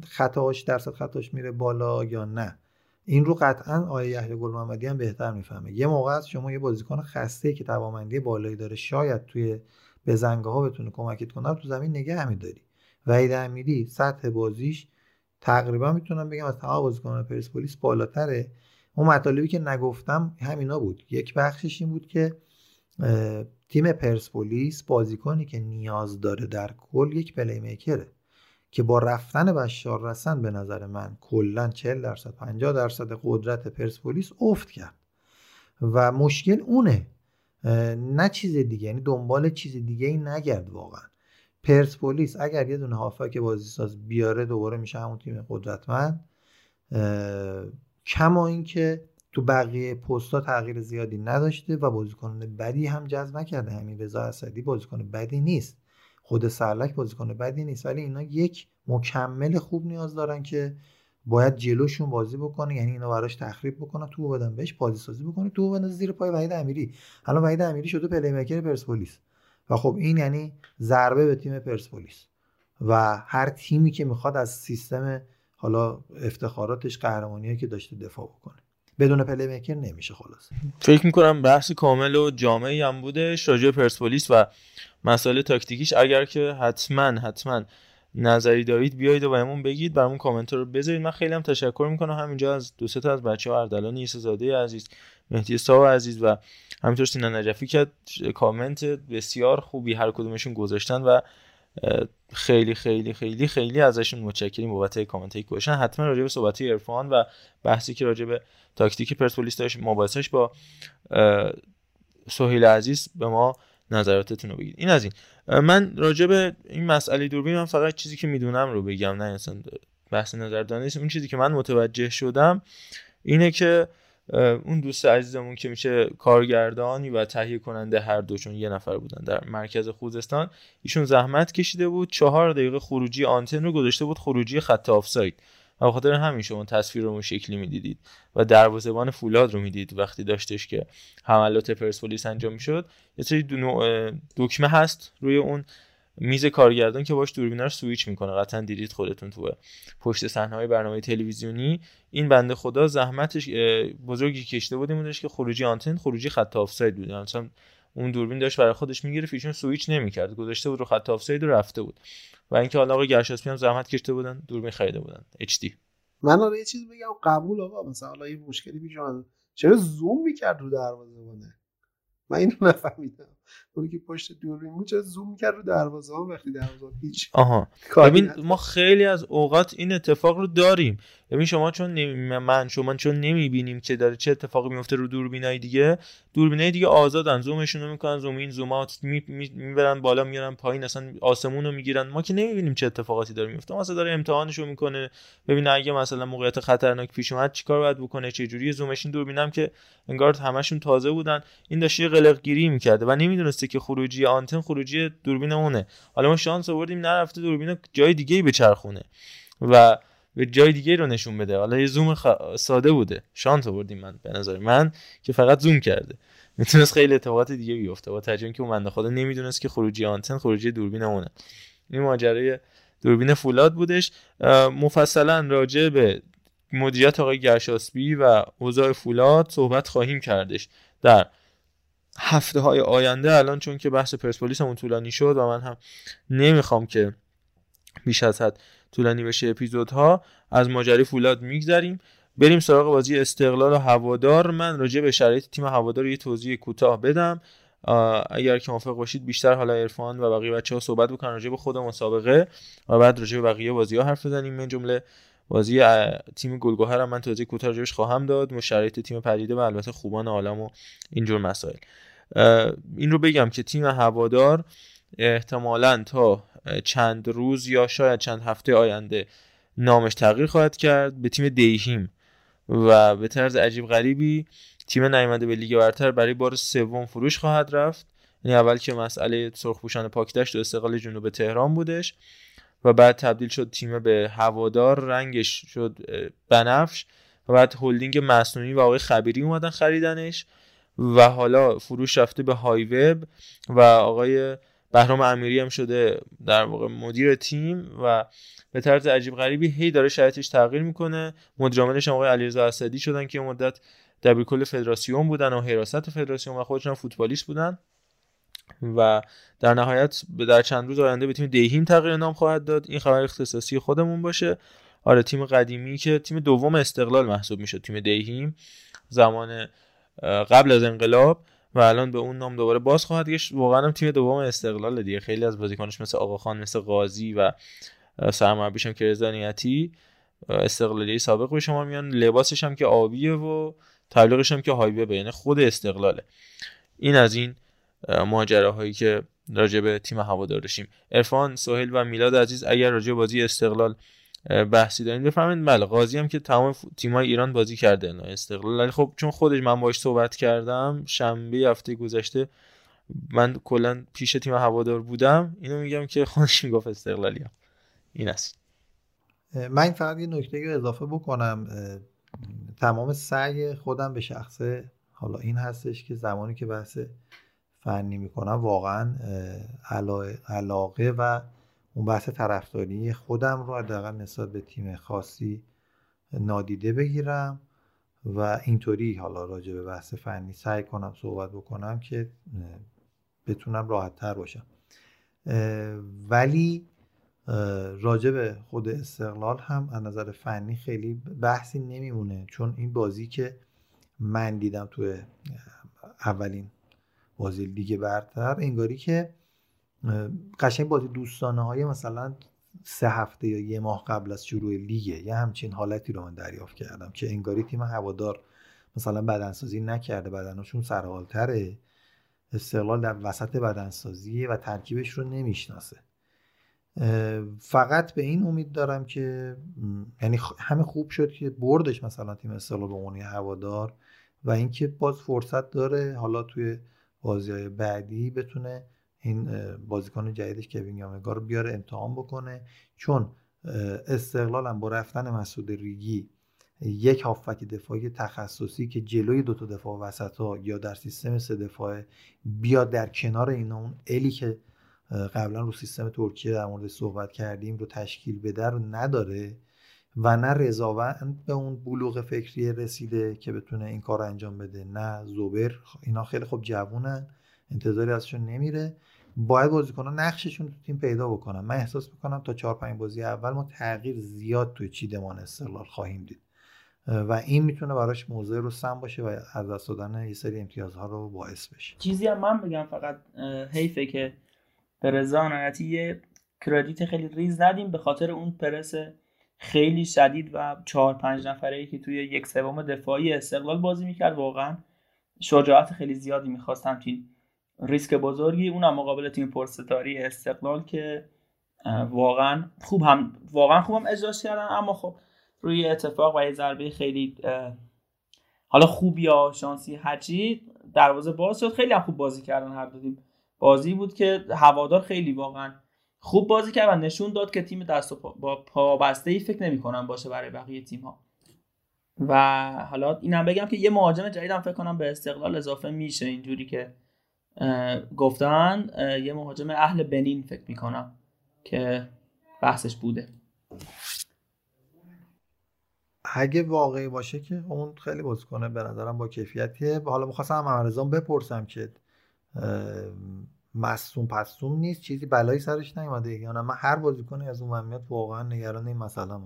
خطاش درصد خطاش میره بالا یا نه. این رو قطعاً آقای یحیی گل‌محمدی هم بهتر میفهمه. یه موقع است شما یه بازیکن خسته که توانمندی بالایی داره شاید توی بزنگاها بتونه کمکت کنه تو زمین نگه می‌داری. وحید امیری سطح بازیش تقریبا میتونم بگم از تمام بازیکنان پرسپولیس بالاتره. اون مطالبی که نگفتم همینا بود. یک بخشش این بود که تیم پرسپولیس بازیکنی که نیاز داره در کل یک پلی میکره که با رفتن بشار رسن به نظر من کلا 40% 50% قدرت پرسپولیس افت کرد و مشکل اونه، نه چیز دیگه، یعنی دنبال چیز دیگه ای نگرد واقعا. پرسپولیس اگر یه دونه هافک بازی ساز بیاره دوباره میشه همون تیم قدرتمند، کما اینکه تو بقیه پست‌ها تغییر زیادی نداشته و بازیکنان بدی هم جذب نکرده. همین رضا اسدی بازیکن بدی نیست، خود سرلک بازیکن بدی نیست، ولی اینا یک مکمل خوب نیاز دارن که باید جلوشون بازی بکنه، یعنی اینا براش تخریب بکنه، تو بدن بهش بازی سازی بکنه، تو بندازه زیر پای وحید امیری. الان وحید امیری شده پلی میکر پرسپولیس و خب این یعنی ضربه به تیم پرسپولیس و هر تیمی که میخواد از سیستم حالا افتخاراتش قهرمانیه که داشته دفاع بکنه، بدون پلی میکر نمیشه. خلاص فکر میکنم بحث کامل و جامعی هم بوده راجع پرسپولیس و مسئله تاکتیکیش. اگر که حتما نظری دارید بیایید و بهمون بگید، برامون کامنت رو بذارید. من خیلی هم تشکر میکنم همینجا از دو سه تا از بچه‌ها، اردلان یسزاده عزیز، مهدی ساو عزیز و همینطور سینا نجفی که کامنت بسیار خوبی هر کدومشون گذاشتن و خیلی خیلی خیلی خیلی ازشون متشکریم بابت کامنت‌های کوشن. حتما راجع به صحبت‌های عرفان و بحثی که راجع به تاکتیک پرسپولیس داشت مباحثش با سهیل عزیز به ما نظراتتون رو بگید. این از این. من راجع به این مسئله دوربین من فقط چیزی که میدونم رو بگم، نه اصلا بحث نظرتون نیست. اون چیزی که من متوجه شدم اینه که اون دوست عزیزمون که میشه کارگردانی و تهیه کننده هر دوشون یه نفر بودن در مرکز خوزستان، ایشون زحمت کشیده بود 4 دقیقه خروجی آنتن رو گذاشته بود خروجی خط آفساید و به خاطر همین شما تصویر رو شکلی میدیدید و دروازه‌بان فولاد رو میدید وقتی داشتش که حملات پرسپولیس انجام میشد. یه سری دکمه هست روی اون میز کارگردان که باش دوربینا رو سوئیچ میکنه، قطعا دیدید خودتون تو پشت صحنه های برنامه تلویزیونی. این بنده خدا زحمتش بزرگی کشیده بودیمونش که خروجی آنتن، خروجی خط آفساید بود، مثلا اون دوربین داشت برای خودش میگرفت، ایشون سوئیچ نمیکرد، گذاشته بود رو خط آفساید و رفته بود. و اینکه حالا آقا گرشاسپی هم زحمت کشیده بودن، دوربین خریده بودن اچ دی. من آره یه چیز بگم قبول آقا، مثلا حالا این مشکلی پیش اومد، چرا زوم میکرد رو دروازه‌بانه؟ من اینو نفهمیدم، اون که پشت دوربین بود چرا زوم میکرد رو دروازه‌بان وقتی دروازه‌بان هیچ. آها ببین ما خیلی از اوقات این اتفاق رو داریم. ببین شما چون چون نمیبینیم که داره چه اتفاقی میفته رو دوربینای دیگه، دوربینای دیگه آزادن، زومشون رو میکنن، زوم این زومات میبرن بالا میارن پایین، اصلا آسمون رو میگیرن، ما که نمیبینیم چه اتفاقاتی داره میفته. مثلا داره امتحانشو میکنه ببینه اگه مثلا موقعیت خطرناک پیش اومد چیکار باید بکنه، چه جوری زومش. این دوربینم که انگار همشون تازه بودن، این داشت یه قلق گیری میکرده و نمیدونسته که خروجی آنتن خروجی دوربینمونه. حالا ما شانس آوردیم نرفته دوربین جای دیگه‌ای بچرخونه و به جای دیگه رو نشون بده، حالا یه زوم ساده بوده، شانس آوردیم من به نظر من که فقط زوم کرده، میتونست خیلی اتفاقات دیگه بیفته با ترجمه که اون بنده خدا نمیدونست که خروجی آنتن خروجی دوربین اونه. این ماجرای دوربین فولاد بودش. مفصلا راجع به مدیریت آقای گرشاسبی و اوضاع فولاد صحبت خواهیم کردش در هفته های آینده، الان چون که بحث پرسپولیس همون طولانی شد و من هم نمیخوام که بیش از حد طولانی بشه اپیزودها، از ماجرای فولاد میگذریم بریم سراغ بازی استقلال و هوادار. من راجع به شرایط تیم هوادار یه توضیح کوتاه بدم، اگر که موافق باشید بیشتر حالا عرفان و بقیه بچه‌ها صحبت بکنن راجع به خود مسابقه و بعد راجع به بقیه بازی‌ها حرف بزنیم. من جمله بازی تیم گلگهر هم من توضیح کوتاه راجعش خواهم داد، مشارکت تیم پدیده و البته خوبان عالم و اینجور مسائل. این رو بگم که تیم هوادار احتمالاً تا چند روز یا شاید چند هفته آینده نامش تغییر خواهد کرد به تیم دیهیم و به طرز عجیب غریبی تیم نیامده به لیگ برتر برای بار سوم فروش خواهد رفت. یعنی اول که مسئله سرخپوشان پاکدشت و استقلال جنوب تهران بودش و بعد تبدیل شد تیم به هوادار، رنگش شد بنفش و بعد هلدینگ مصنوعی و آقای خبیری اومدن خریدنش و حالا فروش رفته به هایوب و آقای بهرام امیری هم شده در واقع مدیر تیم و به طرز عجیب غریبی هی داره شرایطش تغییر میکنه. مدیر عاملش هم آقای علیرضا اسدی شدن که مدت دبیرکل فدراسیون بودن و حراست فدراسیون و خودشون فوتبالیست بودن و در نهایت در چند روز آینده به تیم دیهیم تغییر نام خواهد داد. این خبر اختصاصی خودمون باشه. آره تیم قدیمی که تیم دوم استقلال محسوب میشد تیم دیهیم زمان قبل از انقلاب و الان به اون نام دوباره باز خواهد گشت. واقعا هم تیم دوم استقلال دیگه، خیلی از بازیکناش مثل آقا خان، مثل قاضی و سرمربیش هم که رضا انیتی استقلالی سابق به شما میان، لباسش هم که آبیه و تبلیغش هم که هایبه، یعنی خود استقلاله. این از این ماجراهایی که راجع به تیم هوادار داشتیم. عرفان، سهیل و میلاد عزیز اگر راجع بازی استقلال بحثی دارین بفهمید. بله قاضی هم که تمام تیم‌های ایران بازی کرده نه استقلال، ولی خب چون خودش من باهاش صحبت کردم شنبه هفته گذشته، من کلا پیش تیم هوادار بودم، اینو میگم که خودش میگفت استقلالی هم این است. من فقط یه نکته رو اضافه بکنم، تمام سعی خودم به شخصه حالا این هستش که زمانی که بحث فنی میکنم واقعا علاقه و اون بحث طرفداری خودم رو حداقل نسبت به تیم خاصی نادیده بگیرم و اینطوری حالا راجع به بحث فنی سعی کنم صحبت بکنم که بتونم راحت تر باشم. ولی راجع به خود استقلال هم از نظر فنی خیلی بحثی نمیمونه، چون این بازی که من دیدم توی اولین بازی لیگ برتر انگاری که قشنگ بازی دوستانه های مثلا 3 هفته یا 1 ماه قبل از شروع لیگه، یه همچین حالتی رو من دریافت کردم که انگاری تیم هوادار مثلا بدنسازی نکرده، بدنشون سرحالتره، استقلال در وسط بدنسازیه و ترکیبش رو نمیشناسه. فقط به این امید دارم که یعنی همه خوب شد که بردش مثلا تیم استقلال به عنوان هوادار و اینکه باز فرصت داره حالا توی بازی‌های بعدی بتونه این بازیکن جدیدش که وینگامگا رو بیاره امتحان بکنه، چون استقلال هم با رفتن مسعود ریگی یک هافبک دفاعی تخصصی که جلوی دوتا دفاع وسطا یا در سیستم 3 دفاعه بیاد در کنار اینا اون الی که قبلا رو سیستم ترکیه در مورد صحبت کردیم رو تشکیل بده رو نداره و نه رضاوند به اون بلوغ فکری رسیده که بتونه این کار انجام بده، نه زبر، اینا خیلی خوب جوونن، انتظاری ازشون نمیره. باید بازیکنان نقششون تو تیم پیدا بکنن. من احساس میکنم تا 4-5 بازی اول ما تغییر زیاد توی چیدمان استقلال خواهیم دید و این میتونه براش موضع رو سم باشه و از دست دادن یه سری امتیازها رو باعث بشه. چیزی هم من بگم، فقط حیفه که به رضا انایتی کردیت خیلی ریز ندیم به خاطر اون پرس خیلی شدید و 4-5 نفره‌ای که توی یک سوم دفاعی استقلال بازی میکرد. واقعا شجاعت خیلی زیادی میخواست، همچین ریسک بزرگی، اونم مقابل تیم پرستاری استقلال که واقعا خوبم اجراش کردن. اما خب روی اتفاق و یه ضربه خیلی حالا خوب یا شانسی هرچی دروازه باز شد. خیلی هم خوب بازی کردن هر دو تیم. بازی بود که هوادار خیلی واقعا خوب بازی کرد و نشون داد که تیم دست با پا بسته‌ای فکر نمی‌کنم باشه برای بقیه تیم‌ها. و حالا اینم بگم که یه مهاجم جدیدم فکر کنم به استقلال اضافه میشه، اینجوری که گفتن یه مهاجم اهل بنین فکر میکنم که بحثش بوده. اگه واقعی باشه که اون خیلی بازیکنه به نظرم با کیفیتیه. حالا میخواستم امرزان بپرسم که مصوم پسوم نیست، چیزی بلایی سرش نیومده یا نه؟ من هر بازیکنی از اون میاد واقعا نگران این مثلا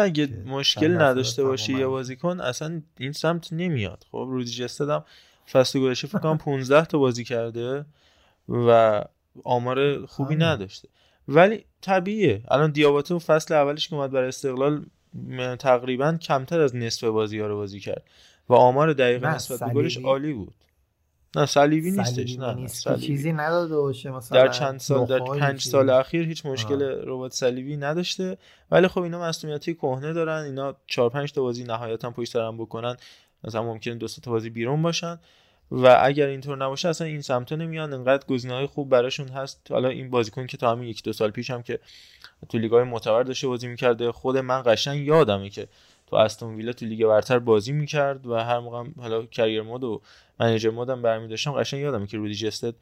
اگه مشکل نداشته باشی یا بازیکن اصلا این سمت نمیاد. خب رودی جستدم فصل گذشته فکر کنم 15 تا بازی کرده و آمار خوبی نداشته، ولی طبیعیه. الان دیاباته فصل اولش که اومد برای استقلال تقریبا کمتر از نصف بازی‌ها رو بازی کرد و آمار دقیق نسبت به گلش عالی بود. نه صلیبی نیستش، نه چیزی نداده باشه مثلا در چند سال، در 5 سال اخیر هیچ مشکل رباط صلیبی نداشته. ولی خب اینا مصونیتی کهنه دارن، اینا 4-5 تا بازی نهایتاً پشت سرم بکنن، مثلا ممکنه 2 تا بازی بیرون باشن و اگر اینطور نباشه اصلا این سمتا نمیان. انقدر گزینه‌های خوب براشون هست. حالا این بازیکن که تا همین 1-2 سال پیش هم که تو لیگ‌های معتبر داشته بازی می‌کرده، خود من قشنگ یادمه که تو استون ویلا تو لیگ برتر بازی می‌کرد و هر موقع حالا کریر مود و منیجر مودم برمی داشتم، قشنگ یادمه که رودی جستد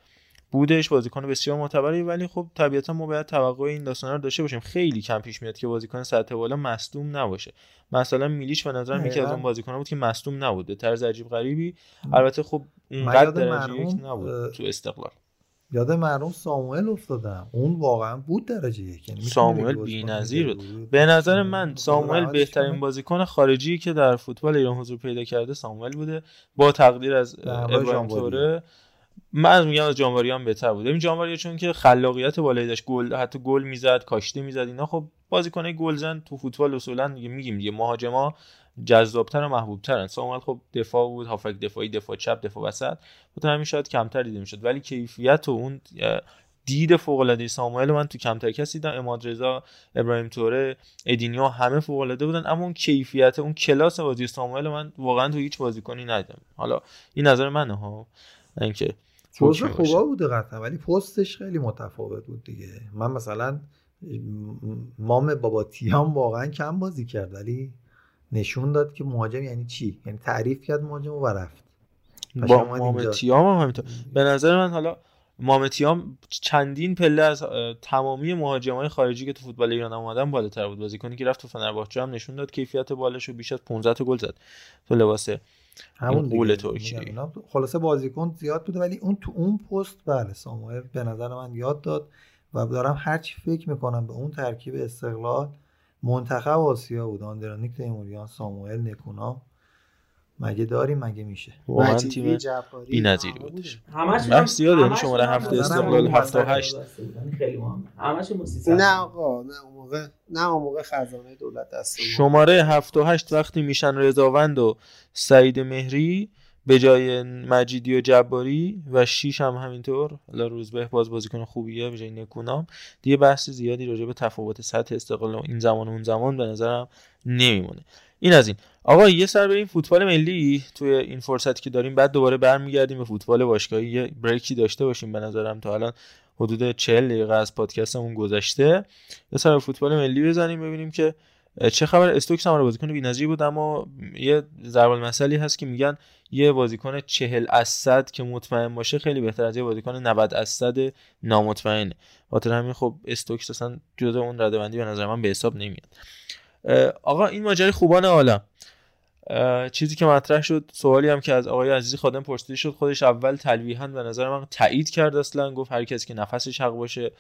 بودش، بازیکن بسیار معتبری. ولی خب طبیعتا ما باید توقع این داستانا رو داشته باشیم. خیلی کم پیش میاد که بازیکن سطح بالا مصدوم نباشه. مثلا میلیش به نظرم یکی از اون بازیکن‌ها بود که مصدوم نبوده، طرز عجیب غریبی. البته خب اونقدر درجه یک نبود تو استقلال. یاد مرحوم ساموئل افتادم، اون واقعا بود درجه یک، یعنی ساموئل بی‌نظیر بود. به نظر من ساموئل بهترین بازیکن خارجی که در فوتبال ایران حضور پیدا کرده ساموئل بوده، با تقدیر از ابراهیم توره. من میگم از جانواریان بهتر بود. این جانواریا چون که خلاقیت بالایی داشت، گل حتی گل میزد، کاشته میزد. اینا خب بازیکنای گلزن تو فوتبال اصولا میگیم دیگه مهاجما جذابتر و محبوبترن. ساموئل خب دفاع بود، هافک دفاعی، دفاع چپ، دفاع وسط. البته همین شاید کمتر دیده میشد، ولی کیفیت و اون دید فوق العاده ساموئل من تو کمتر کسی دیدم. عماد رضا، ابراهیم توره، ادینیو همه فوق العاده بودن، اما اون کیفیت، اون کلاس بازی ساموئل من واقعا تو هیچ بازیکنی ندیدم. حالا این نظر منه ها، اینکه پست خوبا بوده قطعا، ولی پستش خیلی متفاوت بود دیگه. من مثلا مام بابا تیام واقعا کم بازی کرد، ولی نشون داد که مهاجم یعنی چی، یعنی تعریف کرد مهاجم و رفت. با مام تیام هم همینطور به نظر من. حالا مام تیام چندین پله از تمامی مهاجمای خارجی که تو فوتبال ایران اومدن بالاتر بود. بازیکنی که رفت تو فنرباغچه هم نشون داد کیفیت بالاشو، بیش از 15 تا گل زد تو لباس همون گل ترکی. خلاصه بازیکن زیاد بوده، ولی اون تو اون پست بله ساموئل به نظر من یاد داد و دارم هرچی فکر میکنم به اون ترکیب استقلال منتخب آسیا بود. آندرانیک، تیموریان، ساموئل، نکونا، مگه داریم؟ مگه میشه؟ واقعا تیم بی‌نظیر بودش. همش زیاد، یعنی شماره 7 استقلال 78 خیلی مهمه. همش موسیسه. نه آقا، نه اون موقع خزانه دولت دست شماره 78 وقتی میشن رضاوند و سعید مهری به جای مجیدی و جباری و شیش هم همینطور. حالا روزبه باز بازیکن خوبیه به جای نکونام. دیگه بحث زیادی راجع به تفاوت سطح استقلال این زمان و اون زمان به نظرم نمیمونه. این از این. آقا یه سر بریم فوتبال ملی توی این فرصتی که داریم، بعد دوباره برمیگردیم به فوتبال باشگاهی، یه بریکی داشته باشیم. به نظرم تا الان حدود 40 دقیقه از پادکستمون گذشته. یه سر فوتبال ملی بزنیم ببینیم که چه خبر استوکس هم بازیکن بی‌نظیر بود، اما یه ضرب المثلی هست که میگن یه بازیکن 40% که مطمئن باشه خیلی بهتر از یه بازیکن 90% نامطمئنه. خاطر همین خب استوکس اصلا جدا اون رده بندی به نظر من به حساب نمیاد. آقا این ماجرای خوبان عالم چیزی که مطرح شد، سوالی هم که از آقای عزیزی خادم پرسیده شد، خودش اول تلویحاً به نظر من تایید کرد، اصلا گفت هر کسی که نفسش حق باشه،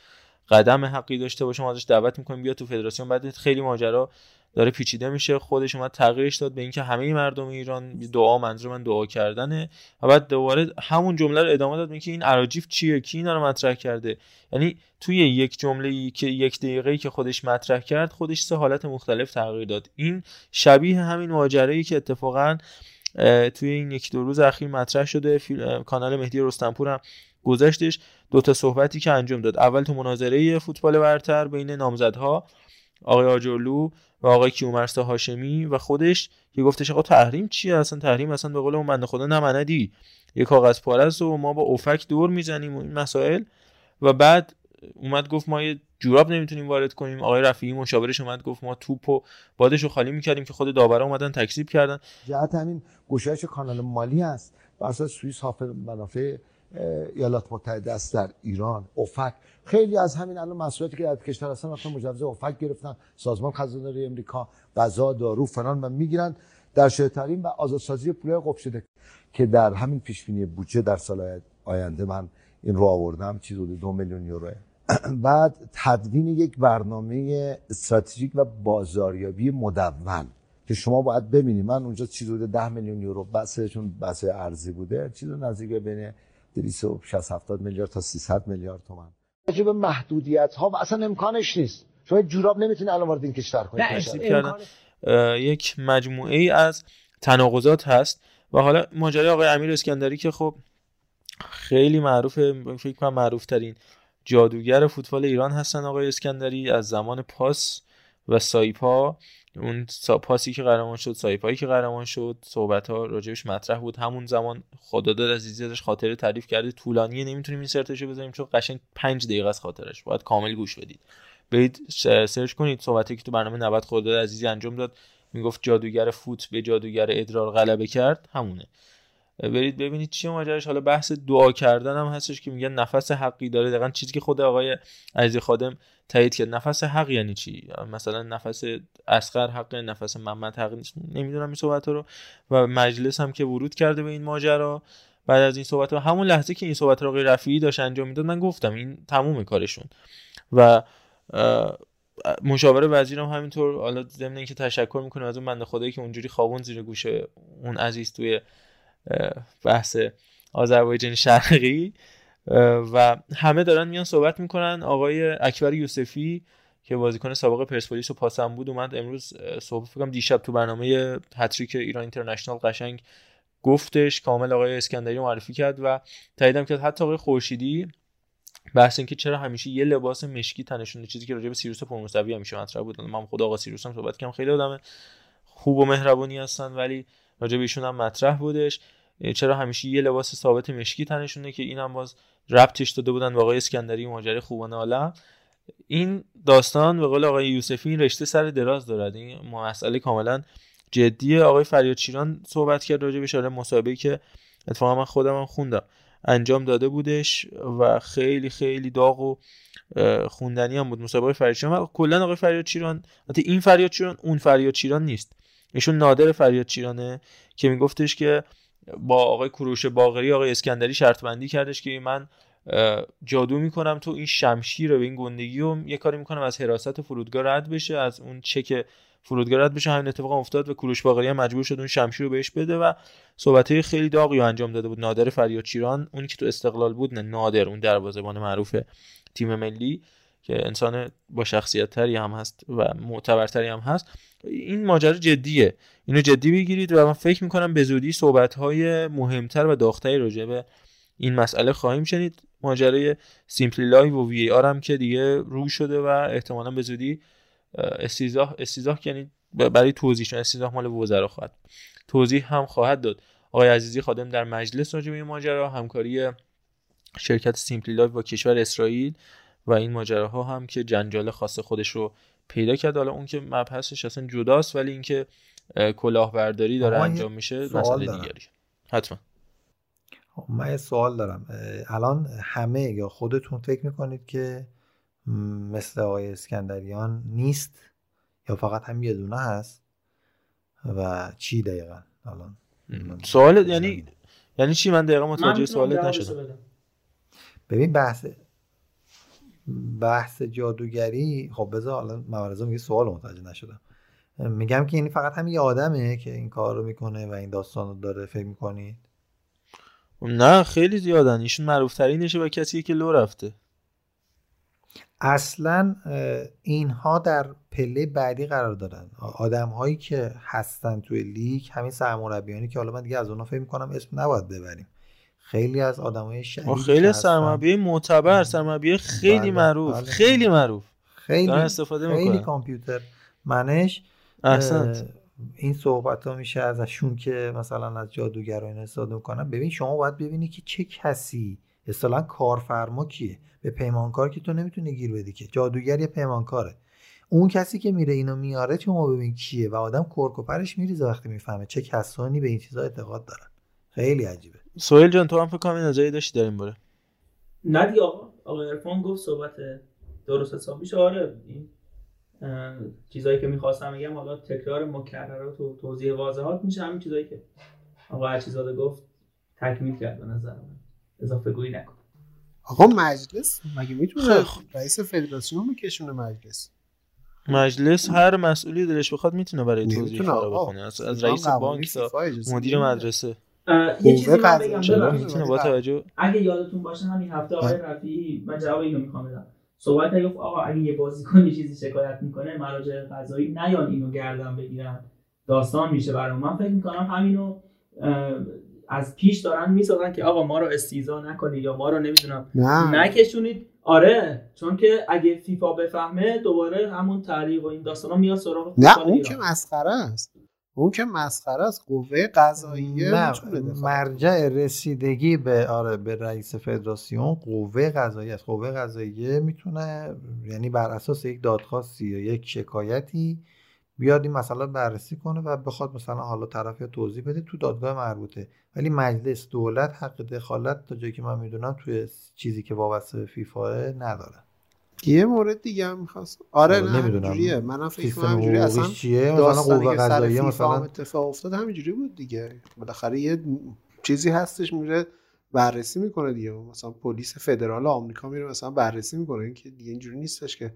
قدم حقی داشته باشه ما ازش دعوت میکنیم بیا تو فدراسیون. بعد خیلی ماجرا داره پیچیده میشه، خودش اومد تغییرش داد به اینکه همه مردم ایران دعا، منظور من دعا کردنه، و بعد دوباره همون جمله رو ادامه داد میگه این اراجیف چیه، کی اینا رو مطرح کرده. یعنی توی یک جمله‌ای که یک دقیقه‌ای که خودش مطرح کرد، خودش سه حالت مختلف تغییر داد. این شبیه همین ماجرایی که اتفاقا توی این یک دو روز اخیر مطرح شده، کانال مهدی رستمپور هم گذشتش، دو تا صحبتی که انجام داد، اول تو مناظره فوتبال برتر بین نامزدها آقای آجرلو و آقای کیومرث هاشمی و خودش، که گفتش آقا تحریم چیه اصلا، تحریم اصلا به قول اون بنده خدا نمندی یک کاغذ پارس و ما با افک دور میزنیم این مسائل. و بعد اومد گفت ما یه جوراب نمیتونیم وارد کنیم. آقای رفیعی مشاورش اومد گفت ما توپو بادشو خالی میکردیم که خود داورا اومدن تکذیب کردن. جهت همین گشایش کانال مالی است بر اساس سوئیس حافظ منافع ایالات متحده است در ایران. افک خیلی از همین الان مسئولیتی که در کشور هستن رفتن مجوز افک گرفتن، سازمان خزانه داری امریکا، غذا، دارو فلان و میگیرن در شترین و آزادسازی پولای قف شده که در همین پیشبینی بودجه در سال آینده من این رو آوردم، چیز حدود 2 میلیون یورو. بعد تدوین یک برنامه استراتژیک و بازاریابی مدون که شما باید ببینید، من اونجا چیز حدود 10 میلیون یورو بسشون بس ارزی بوده، چیزی نزدیک بین 360 میلیارد تا 300 میلیارد تومان. راجع به محدودیت ها و اصلا امکانش نیست. شما جوراب نمیتونید الان وارد این کشور کنید. یک مجموعه ای از تناقضات هست. و حالا ماجرای آقای امیر اسکندری که خب خیلی معروفه، فکر کنم معروف ترین جادوگر فوتبال ایران هستن آقای اسکندری، از زمان پاس و سایپا، اون پاسی که قهرمان شد، سایپایی که قهرمان شد، صحبت‌ها راجعش مطرح بود. همون زمان خداداد عزیزی ازش خاطره تعریف کرده، طولانیه نمیتونیم این سرتشو بذاریم چون قشنگ 5 دقیقه از خاطرش، باید کامل گوش بدید، برید سرچ کنید صحبتی که تو برنامه 90 خداداد عزیزی انجام داد، میگفت جادوگر فوت به جادوگر ادرار غلبه کرد، همونه، برید ببینید چیه ماجراش. حالا بحث دعا کردن هم هستش که میگن نفس حقی داره، دقیقاً چیزی که خود آقای عزیزی خادم تایید کرد. نفس حق یعنی چی؟ مثلا نفس اصغر حق، نفس محمد حق نیست، نمیدونم این صحبت‌ها رو. و مجلس هم که ورود کرده به این ماجرا بعد از این صحبت‌ها، همون لحظه که این صحبت‌ها رو آقای رفیعی داشت انجام میداد من گفتم این تموم کارشون. و مشاور وزیرم همینطور، حالا ضمن اینکه تشکر می‌کنه از اون بنده خدایی که اونجوری خوابون زیر گوشه اون عزیز توی بحث آذربایجان شرقی. و همه دارن میان صحبت میکنن. آقای اکبر یوسفی که بازیکن سابق پرسپولیس و پاسم بود اومد امروز صحبت فکرم دیشب تو برنامه هتریک ایران اینترنشنال قشنگ گفتش، کامل آقای اسکندری معرفی کرد و تاییدم کرد. حتی آقای خورشیدی بحث این که چرا همیشه یه لباس مشکی تنشونه، چیزی که راجع به سیروس پرموسوی همیشه مطرح بود. من خود آقا سیروس هم صحبت کردم، خیلی آدم خوب و مهربونی هستن، ولی راجع به ایشون هم مطرح بودش چرا همیشه یه لباس ثابت مشکی تنشونه، که اینم باز ربطش داده بودن با آقای اسکندری ماجرای خوبان عالم. این داستان به قول آقای یوسفی این رشته سر دراز دارد، این مسئله کاملا جدیه. آقای فریاد شیران صحبت کرد راجع به شاره مصاحبه‌ای که اتفاقا من خودم خوندم انجام داده بودش و خیلی خیلی داغ و خوندنی هم بود مصاحبه فریاد شیران. کلا آقای فریاد شیران، البته این فریاد شیران اون فریاد شیران نیست، ایشون نادر فریاد شیرانه که میگفتش که با آقای کوروش باقری آقای اسکندری شرط بندی کردش که من جادو میکنم تو این شمشیر و این گندگی و یه کاری میکنم از حراست فرودگاه رد بشه، از اون چک فرودگاه رد بشه. همین اتفاق افتاد و کوروش باقری هم مجبور شد اون شمشیر رو بهش بده و صحبت‌های خیلی داغی رو انجام داده بود نادر فریاد شیران، اون که تو استقلال بود، نه نادر اون دروازه‌بان معروف تیم ملی که انسان با شخصیت تری هم هست و معتبرتری هم هست. این ماجرا جدیه، اینو جدی بگیرید و من فکر می‌کنم به زودی صحبت‌های مهمتر و داغ‌تری راجع به این مسئله خواهیم شنید. ماجرای سیمپلی لایو و وی آر هم که دیگه رو شده و احتمالاً به زودی استیزاح یعنی برای توضیحش، استیزاح مال وزرا خواهد، توضیح هم خواهد داد آقای عزیزی خادم در مجلس راجع به این ماجرا، همکاری شرکت سیمپلی لایو با کشور اسرائیل و این ماجراها هم که جنجال خاص خودش رو پیدا کرد. حالا اون که مبحثش اصلا جداست، ولی اینکه کلاهبرداری داره انجام میشه مسئله دیگری. حتما من یه سوال دارم. الان همه یا خودتون فکر میکنید که مثل آقای اسکندریان نیست یا فقط هم یه دونه هست و چی دقیقا الان سوالت یعنی چی؟ من دقیقا متوجه سوالت نشدم. ببین بحث جادوگری، خب بذار الان مبارزه میگه سوال متوجه نشدم. میگم که یعنی فقط هم یه آدمه که این کار رو میکنه و این داستان رو داره فکر میکنید؟ نه خیلی زیادن. ایشون معروف ترینشه و کسیه که لو رفته. اصلا اینها در پله بعدی قرار دارن، آدم هایی که هستن توی لیگ، همین سرمربیانی که حالا من دیگه از اونها فکر میکنم اسم نباید ببریم، خیلی از آدمای شهید، خیلی سرمربی معتبر، سرمربی خیلی معروف، خیلی معروف، خیلی استفاده میکنن، خیلی کامپیوتر منش. احسنت. این صحبت ها میشه ازشون که مثلا از جادوگرا اینا استفاده میکنن. ببین شما باید ببینی که چه کسی اصطلاحاً کارفرما کیه. به پیمانکار که تو نمیتونی گیر بدی که جادوگر یا پیمانکاره. اون کسی که میره اینو میاره شما ببین کیه و آدم کرکوپرش میریزه وقتی میفهمه چه کسانی به این چیزا اعتقاد دارن. خیلی عجیبه. سهیل جان تو هم فکر کنم نظری داشتی در این باره؟ نه دیگه آقا عرفان گفت صحبت درست حسابیش. آره این چیزایی که می‌خواستم بگم حالا تکرار مکررات و توضیح واضحات میشه، همین چیزایی که آقا عزیزاده گفت تکمیل کرد به نظر من. اضافه گویی نکن. آقا مجلس مگه میتونه رئیس فدراسیون میکشونه؟ مجلس هر مسئولی دلش بخواد میتونه برای توضیح فرا بخونه، از رئیس بانک تا مدیر مدرسه. یه چیزی من بگم میتونه با توجه، اگه یادتون باشه همین هفته آقای رفیعی من جواب اینو میخوام بدم. صحبت گفت آقا اگه یه بازیکن یه چیزی شکایت میکنه مراجع قضایی نیان اینو گردن بگیرن، داستان میشه برام. من فکر میکنم همینو از پیش دارن میسازن که آقا ما رو استیزا نکنید یا ما رو نمیدونم نکشونید. آره چون که اگه فیفا بفهمه دوباره همون تعریف و این داستانا میاد سراغ. نه اون که مسخره است، اون که مسخره است. قوه قضاییه مرجع رسیدگی به آره به رئیس فدراسیون قوه قضاییه است. قوه قضاییه میتونه یعنی بر اساس یک دادخواستی یا یک شکایتی بیاد این مسئله بررسی کنه و بخواد مثلا حالا طرف یا توضیح بده تو دادگاه مربوطه. ولی مجلس، دولت حق دخالت تا جایی که من میدونم توی چیزی که وابسته به فیفا نداره. یه مورد دیگه هم می‌خواستم. آره نمیدونم. منم فکر کنم اینجوری اصلا قوه قضاییه مثلا اتفاق افتاد همینجوری بود دیگه. بالاخره یه چیزی هستش میره بررسی میکنه دیگه. مثلا پلیس فدرال آمریکا میره مثلا بررسی میکنه. اینکه دیگه اینجوری نیستش که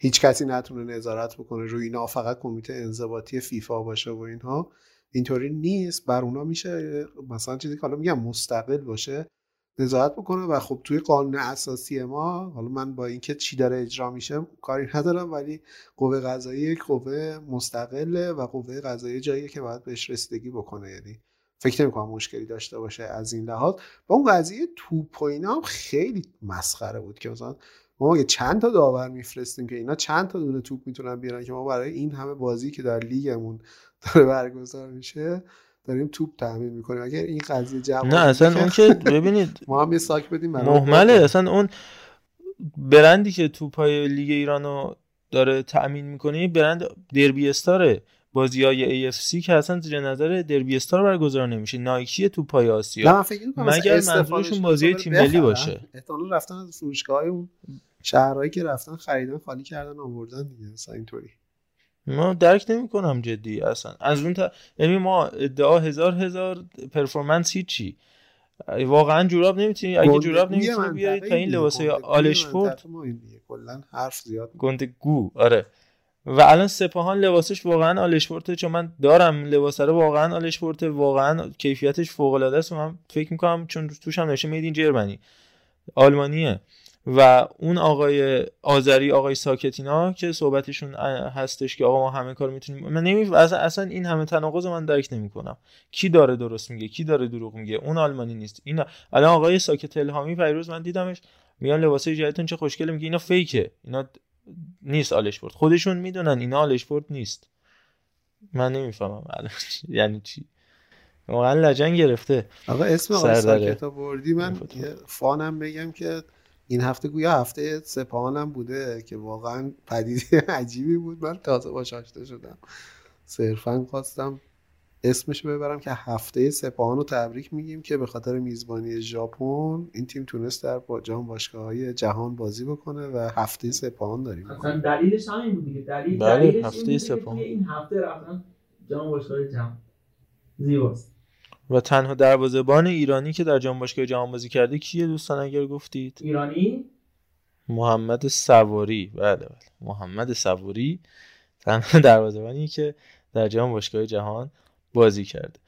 هیچ کسی نتونه نظارت بکنه روی اینا، فقط کمیته انضباطی فیفا باشه و اینها. اینطوری نیست. بر اونا میشه مثلا چیزی که حالا میگم مستقل باشه نظارت بکنه و خب توی قانون اساسی ما، حالا من با اینکه چی داره اجرا میشه کاری ندارم، ولی قوه قضاییه قوه مستقله و قوه قضاییه جاییه که باید بهش رسیدگی بکنه. یعنی فکر نمی‌کنم مشکلی داشته باشه از این لحاظ. با اون قضیه توپ و اینا هم خیلی مسخره بود که مثلا ما اگه چند تا داور میفرستیم که اینا چند تا دونه توپ میتونن بیارن که ما برای این همه بازی که در لیگمون داره برگزار میشه داریم توپ تامین میکنیم. اگه این قضیه جواب نه اصلا اون که ببینید ما هم یه ساک بدیم مهمله. اصلا اون برندی که توپای لیگ ایرانو داره تامین میکنه برند دربی استاره. بازیای AFC که اصلا زیر نظر دربی استار برگزار نمیشه. نایکی توپای آسیا نه فکر می‌کنم مگر منظورشون بازی تیم ملی باشه. احتمالاً رفتن از فروشگاه‌های اون شهرهایی که رفتن خریدن خالی کردن آوردن دیگه. مثلا اینطوری من درک نمی‌کنم جدی اصلا. از اون یعنی ما ادعا هزار پرفورمنس هیچی، واقعا جوراب نمیتونی، اگه جوراب نمیتونی بیاری تا این لباسای آلشپورت کلا حرف زیاد گندگو. آره و الان سپاهان لباسش واقعا آلشپورته، چون من دارم لباسه رو، واقعا آلشپورته، واقعا کیفیتش فوق العاده است. من فکر می‌کنم چون توش هم نوشته میدین جرمنی آلمانیه. و اون آقای آذری، آقای ساکتینا که صحبتشون هستش که آقا ما همه کار میتونیم، من اصلا این همه تناقض من درک نمیکنم. کی داره درست میگه، کی داره دروغ میگه؟ اون آلمانی نیست. اینا الان آقای ساکت الهامی پیروز من دیدمش میگن لباسای جدیدتون چه خوشگله، میگه اینا فیکه، اینا نیست آلشپورت. خودشون میدونن اینا آلشپورت نیست. من نمیفهمم الان یعنی چی، واقعا لجن گرفته. آقا اسم آقای ساکت آوردی، من فانم بگم که این هفته گویا هفته سپاهان هم بوده که واقعا پدیده عجیبی بود. من تازه باش آشنا شدم، صرفا خواستم اسمش ببرم که هفته سپاهان رو تبریک میگیم که به خاطر میزبانی ژاپن این تیم تونست در جام باشگاه‌های جهان بازی بکنه و هفته سپاهان داریم. اصلا دلیلش همین بود دیگه، دلیلش هفته سپاهان، این هفته رفتن جام باشگاه‌های جهان. زیباست. و تنها دروازه‌بان ایرانی که در جام باشگاه جهان بازی کرده کیه دوستان اگر گفتید؟ ایرانی؟ محمد سواری. بله، محمد سواری تنها دروازه‌بانی که در جام باشگاه جهان بازی کرده.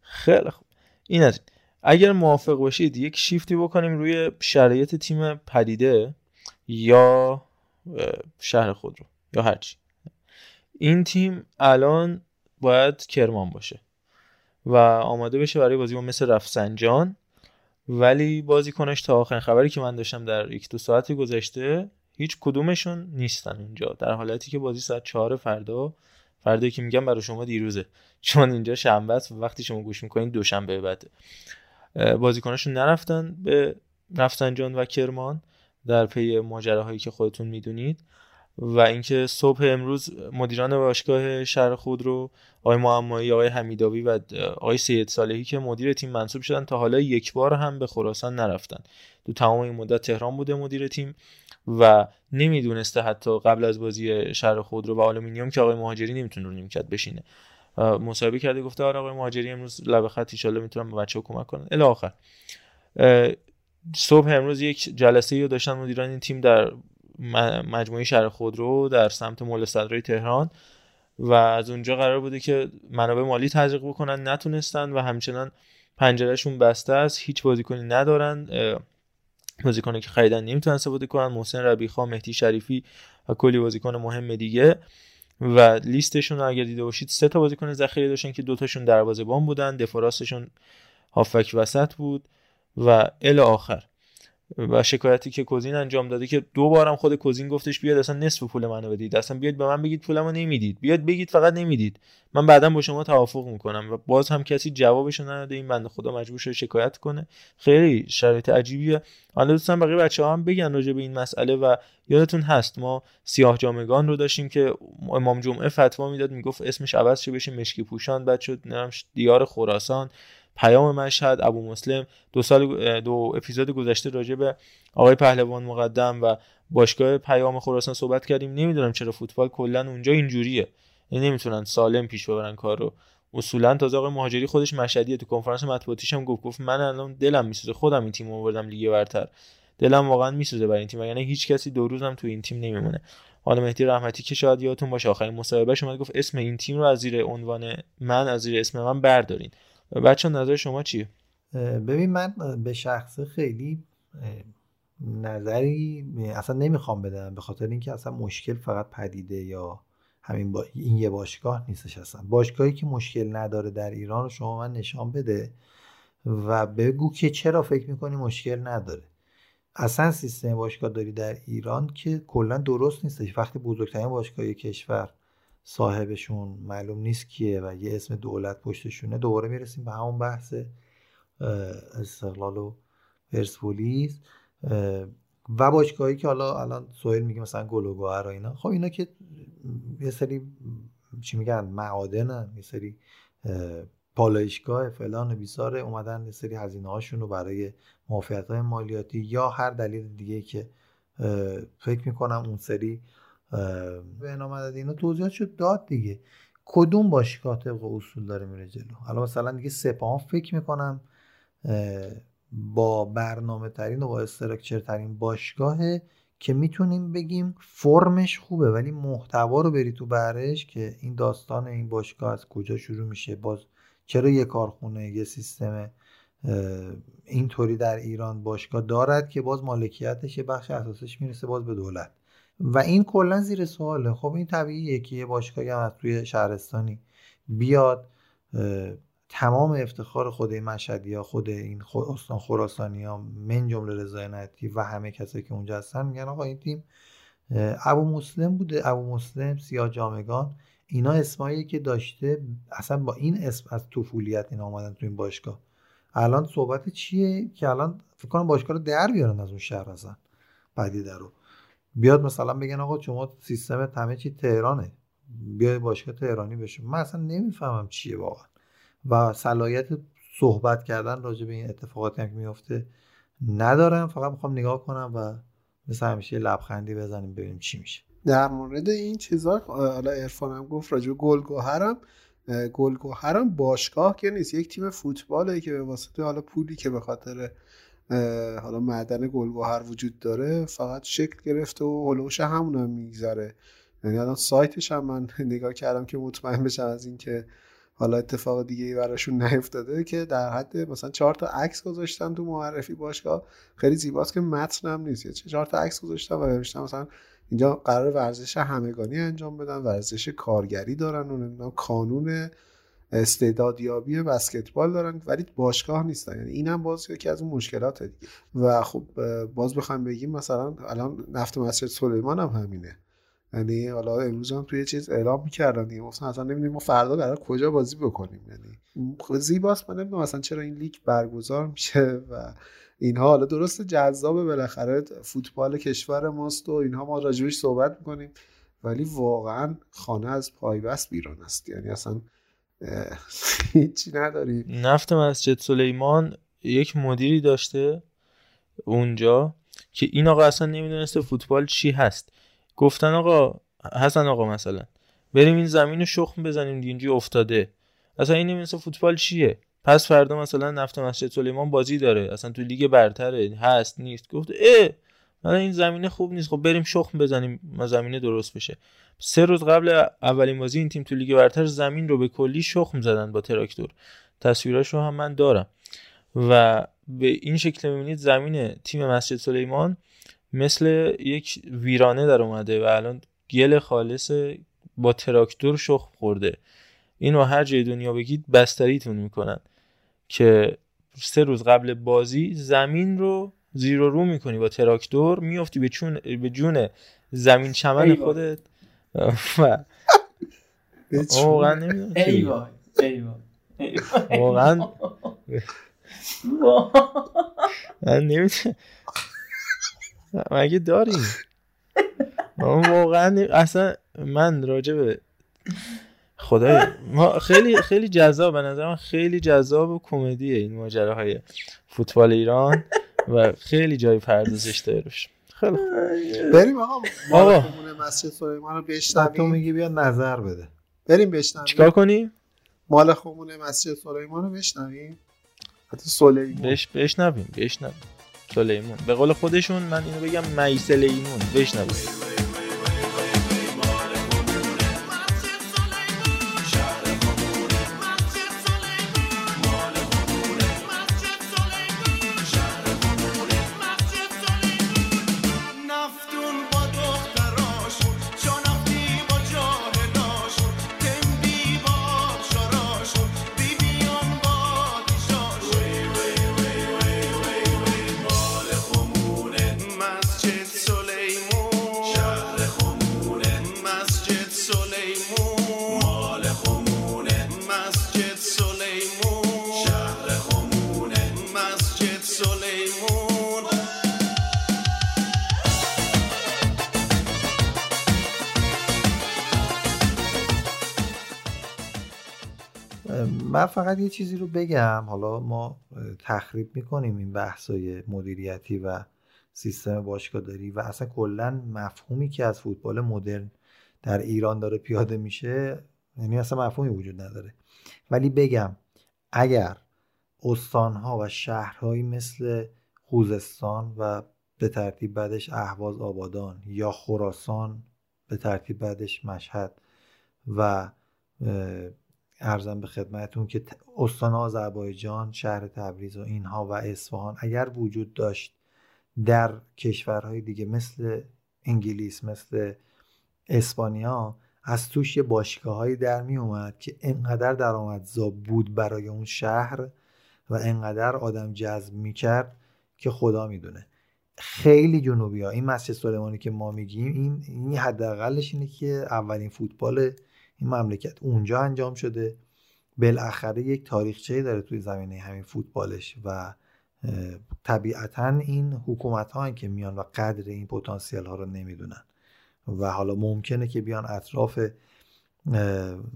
خیلی خوب. این از اگر موافق باشید یک شیفتی بکنیم روی شرایط تیم پدیده یا شهر خود رو یا هرچی. این تیم الان باید کرمان باشه و آماده بشه برای بازی با مثل رفسنجان، ولی بازیکنش تا آخرین خبری که من داشتم در یک دو ساعتی گذشته هیچ کدومشون نیستن اونجا، در حالتی که بازی ساعت 4 فردا که میگم برای شما دیروزه، چون اینجا شنبه است و وقتی شما گوش میکنین دوشنبه بعده. بازیکناشون نرفتن به رفسنجان و کرمان در پی ماجراهایی که خودتون میدونید و اینکه صبح امروز مدیران باشگاه شهر خودرو آقای معمایی، آقای حمیدآبی و آقای سید صالحی که مدیر تیم منصوب شدن تا حالا یک بار هم به خراسان نرفتن. تو تمام این مدت تهران بوده مدیر تیم و نمیدونسته حتی قبل از بازی شهر خودرو با آلومینیوم که آقای مهاجری نمیتونه رو نیمکت بشینه. مصاحبه کرده گفته آره آقای مهاجری امروز لب خط ان شاءالله میتونن به بچه‌ها کمک کنن الی آخر. صبح امروز یک جلسه‌ای رو داشتن مدیران این تیم در مجموعه شهر خودرو در سمت مول صدرای تهران و از اونجا قرار بوده که منابع مالی تزریق بکنن، نتونستن و همچنان پنجرهشون بسته است، هیچ بازیکنی ندارن، بازیکنی که خریدن نمیتونن استفاده کنن، محسن ربیع‌خوا، مهدی شریفی و کلی بازیکن مهم دیگه. و لیستشون رو اگر دیده باشید 3 تا بازیکن ذخیره داشتن که 2 تاشون دروازه‌بان بودن، دفاع راستشون هافک وسط بود و الی آخر. و شکایتی که کوزین انجام داده که 2 بارم خود کوزین گفتش بیاد اصلا نصف پول منو بدید، اصلا بیاد به من بگید پولمو نمیدید، بیاد بگید فقط نمیدید، من بعداً با شما توافق میکنم و باز هم کسی جوابشو نداده. این بنده خدا مجبور شده شکایت کنه. خیلی شرایط عجیبیه. حالا دوستان بقیه بچه‌ها هم بگن راجع به این مسئله. و یادتون هست ما سیاه جامگان رو داشتیم که امام جمعه فتوا میداد، میگفت اسمش عوض شه بشه مشکی پوشان، بعد شد دیار خراسان، پیام مشهد، ابو مسلم. 2 اپیزود گذشته راجع به آقای پهلوان مقدم و باشگاه پیام خراسان صحبت کردیم. نمیدونم چرا فوتبال کلا اونجا اینجوریه، یعنی نمیتونن سالم پیش ببرن کار رو اصولا. تازه آقای مهاجری خودش مشهدیه، تو کنفرانس مطبوعاتیش هم گفت من الان دلم میسوزه، خودم این تیمو آوردم لیگ برتر، دلم واقعا میسوزه برای این تیم، یعنی هیچ کسی 2 روزم تو این تیم نمیمونه. حالا مهدی رحمتی که شاید یادتون باشه آخرین مصاحبهش اومد گفت اسم این تیم رو از زیر عنوان من، از زیر اسم من بردارین. بچه نظر شما چیه؟ ببین من به شخصه خیلی نظری اصلا نمیخوام بدم، به خاطر اینکه اصلا مشکل فقط پدیده یا همین این یه باشگاه نیستش. اصلا باشگاهی که مشکل نداره در ایران رو شما من نشان بده و بگو که چرا فکر میکنی مشکل نداره. اصلا سیستم باشگاه داری در ایران که کلا درست نیستش. وقتی بزرگترین باشگاه کشور صاحبشون معلوم نیست کیه و یه اسم دولت پشتشونه، دوباره میرسیم به همون بحث استقلال و پرسپولیس و باشگاهایی که حالا الان سهیل میگه مثلا گلوگوهر و اینا. خب اینا که یه سری چی میگن معادنن، یه سری پالایشگاه فلان و بیساره، اومدن یه سری هزینه هاشون رو برای معافیت های مالیاتی یا هر دلیل دیگه که فکر میکنم اون سری به نامدد اینا توضیحات شد داد دیگه. کدوم باشگاه طبق اصول داره میره جلو؟ حالا مثلا دیگه سپاهان فکر میکنم با برنامه ترین و با استراکچر ترین باشگاهه که میتونیم بگیم فرمش خوبه، ولی محتوا رو بری تو برش که این داستان این باشگاه از کجا شروع میشه، باز چرا یه کارخونه یه سیستم اینطوری در ایران باشگاه دارد که باز مالکیتش یه بخش اساسش میرسه باز به دولت و این کلا زیر سواله. خب این طبیعیه که یه باشگاهی هم از توی شهرستانی بیاد تمام افتخار خود این مشهدی‌ها، خود این استان خراسانی‌ها من جمله رضا عنایتی و همه کسایی که اونجا هستن میگن آقا این تیم ابو مسلم بوده، ابو مسلم، سیاه جامگان، اینا اسمایی که داشته، اصلا با این اسم از طفولیت اینا اومدن تو این باشگاه. الان صحبت چیه که الان فکر کنم باشگاه رو در بیارن از اون شهر. اصلا پدیده رو بیاد مثلا بگن آقا شما سیستم همه چی تهرانه، بیای باشگاه تهرانی بشه. من اصلا نمیفهمم چیه واقعا و صلاحیت صحبت کردن راجع به این اتفاقاتی هم که میفته ندارم. فقط میخوام نگاه کنم و مثل همیشه لبخندی بزنیم ببینیم چی میشه. در مورد این چیزا حالا عرفان هم گفت راجع به گلگوهرم باشگاه که نیست، یک تیم فوتباله که به واسطه حالا پولی که به خاطر حالا معدن گلگوهر وجود داره فقط شکل گرفته و هلوش همون هم میگذره. یعنی الان سایتش هم من نگاه کردم که مطمئن بشم از این که حالا اتفاق دیگه ای براشون نیفتاده، که در حد مثلا 4 تا عکس گذاشتم تو معرفی باشگاه، خیلی زیباست که متن هم نیست، 4 تا عکس گذاشتم و نوشتم مثلا اینجا قرار ورزش همگانی انجام بدن، ورزش کارگری دارن و نمیدونم کانون استعدادیابی بسکتبال دارن ولی باشگاه نیستن. یعنی اینم باز یکی از اون مشکلات دیگه. و خب باز بخوام بگیم مثلا الان نفت مسجد سلیمان هم همینه. یعنی حالا امروز هم توی چیز اعلام می‌کردن دیگه، مثلا اصلا نمی‌دونیم ما فردا قرار کجا بازی بکنیم. یعنی زیباست، من نمی‌دونم مثلا چرا این لیگ برگزار میشه و اینها. حالا درسته جذابه، بالاخره فوتبال کشور ماست و اینها ما راجعش صحبت می‌کنیم، ولی واقعا خانه از پایبست بیرون است. یعنی اصلا هیچی نداری. نفت مسجد سلیمان یک مدیری داشته اونجا که این آقا اصلا نمی‌دونسته فوتبال چی هست. گفتن آقا حسن آقا مثلا بریم این زمین رو شخم بزنیم دیگه، اینجا افتاده، اصلا این نمی‌دونه فوتبال چیه. پس فردا مثلا نفت مسجد سلیمان بازی داره، اصلا تو لیگ برتره، هست نیست. گفت مثلا این زمینه خوب نیست، خب بریم شخم بزنیم ما زمینه درست بشه. 3 روز قبل اولین بازی این تیم تو لیگ برتر زمین رو به کلی شخم زدن با تراکتور، تصویراش رو هم من دارم. و به این شکل می‌بینید زمین تیم مسجد سلیمان مثل یک ویرانه در اومده و الان گل خالص با تراکتور شخم خورده. اینو هر جای دنیا بگید بستریتون میکنن که 3 روز قبل بازی زمین رو زیر و رو میکنی با تراکتور، میافتی به جون زمین چمن خودت و واقعا نمیدونم واقعا نمیدونم مگه داریم واقعا. اصلا من راجبه خدای ما خیلی جذاب، به نظر من خیلی جذاب و کمدیه این ماجراهای فوتبال ایران و خیلی جای پردازش داره روش. خیلی بریم آقا مارکمون مسجد سلیمان رو بشنویم. تو میگی بیا نظر بده، بریم بشنویم چیکار کنیم. مال خمون مسجد سلیمان رو بشنویم، حتی سلیمان بشنویم سلیمان به قول خودشون، من اینو بگم میسلیمون. بشنویم فقط یه چیزی رو بگم. حالا ما تخریب میکنیم این بحث‌های مدیریتی و سیستم باشگاهداری و اصلا کلا مفهومی که از فوتبال مدرن در ایران داره پیاده میشه، یعنی اصلا مفهومی وجود نداره. ولی بگم اگر استانها و شهرهایی مثل خوزستان و به ترتیب بعدش اهواز آبادان یا خراسان به ترتیب بعدش مشهد و عرضم به خدمتون که استان آذربایجان، شهر تبریز و اینها و اصفهان اگر وجود داشت در کشورهای دیگه مثل انگلیس، مثل اسپانیا، از توش یه باشگاه‌هایی در می اومد که انقدر درآمدزا بود برای اون شهر و انقدر آدم جذب می‌کرد که خدا میدونه. خیلی جنوبی‌ها این مسجد سلیمانی که ما میگیم این حداقلش اینه که اولین فوتبال این مملکت اونجا انجام شده. بالاخره یک تاریخچه‌ای داره توی زمینه همین فوتبالش و طبیعتا این حکومت ها که میان و قدر این پتانسیل ها رو نمیدونن و حالا ممکنه که بیان اطراف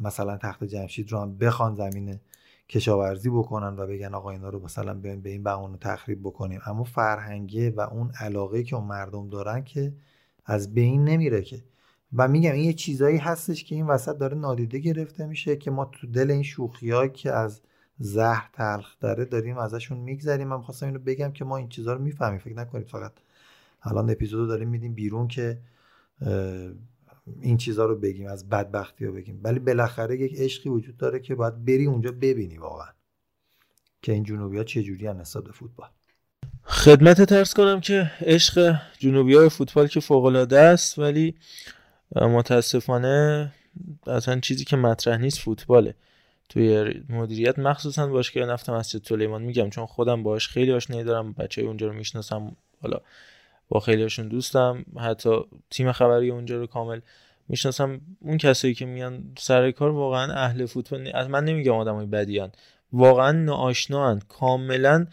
مثلا تخت جمشید رو هم بخوان زمین کشاورزی بکنن و بگن آقا اینا رو مثلا به این بهونه تخریب بکنیم، اما فرهنگه و اون علاقه که اون مردم دارن که از بین نمیره که. و میگم این یه چیزایی هستش که این وسط داره نادیده گرفته میشه که ما تو دل این شوخیایی که از زهر تلخ داره داریم ازشون میگذریم. من خواستم اینو بگم که ما این چیزا رو میفهمیم، فکر نکنید فقط الان اپیزودو داریم میدیم بیرون که این چیزا رو بگیم، از بدبختی رو بگیم، ولی بالاخره یک عشقی وجود داره که باید بری اونجا ببینی واقعا که این جنوبی‌ها چه جوری ان حساب فوتبال. خدمت ترس کنم که عشق جنوبی‌ها فوتبال که فوق‌العاده است، ولی متاسفانه اصلا چیزی که مطرح نیست فوتباله توی مدیریت، مخصوصا باشگاه نفت مسجد سلیمان. میگم چون خودم باهاش خیلی آشنایی دارم، بچه‌های اونجا رو میشناسم، حالا با خیلیاشون دوستم، حتی تیم خبری اونجا رو کامل میشناسم. اون کسایی که میان سر کار واقعا اهل فوتبال، من نمیگم آدمای بدیان، واقعا ناآشنان، کاملا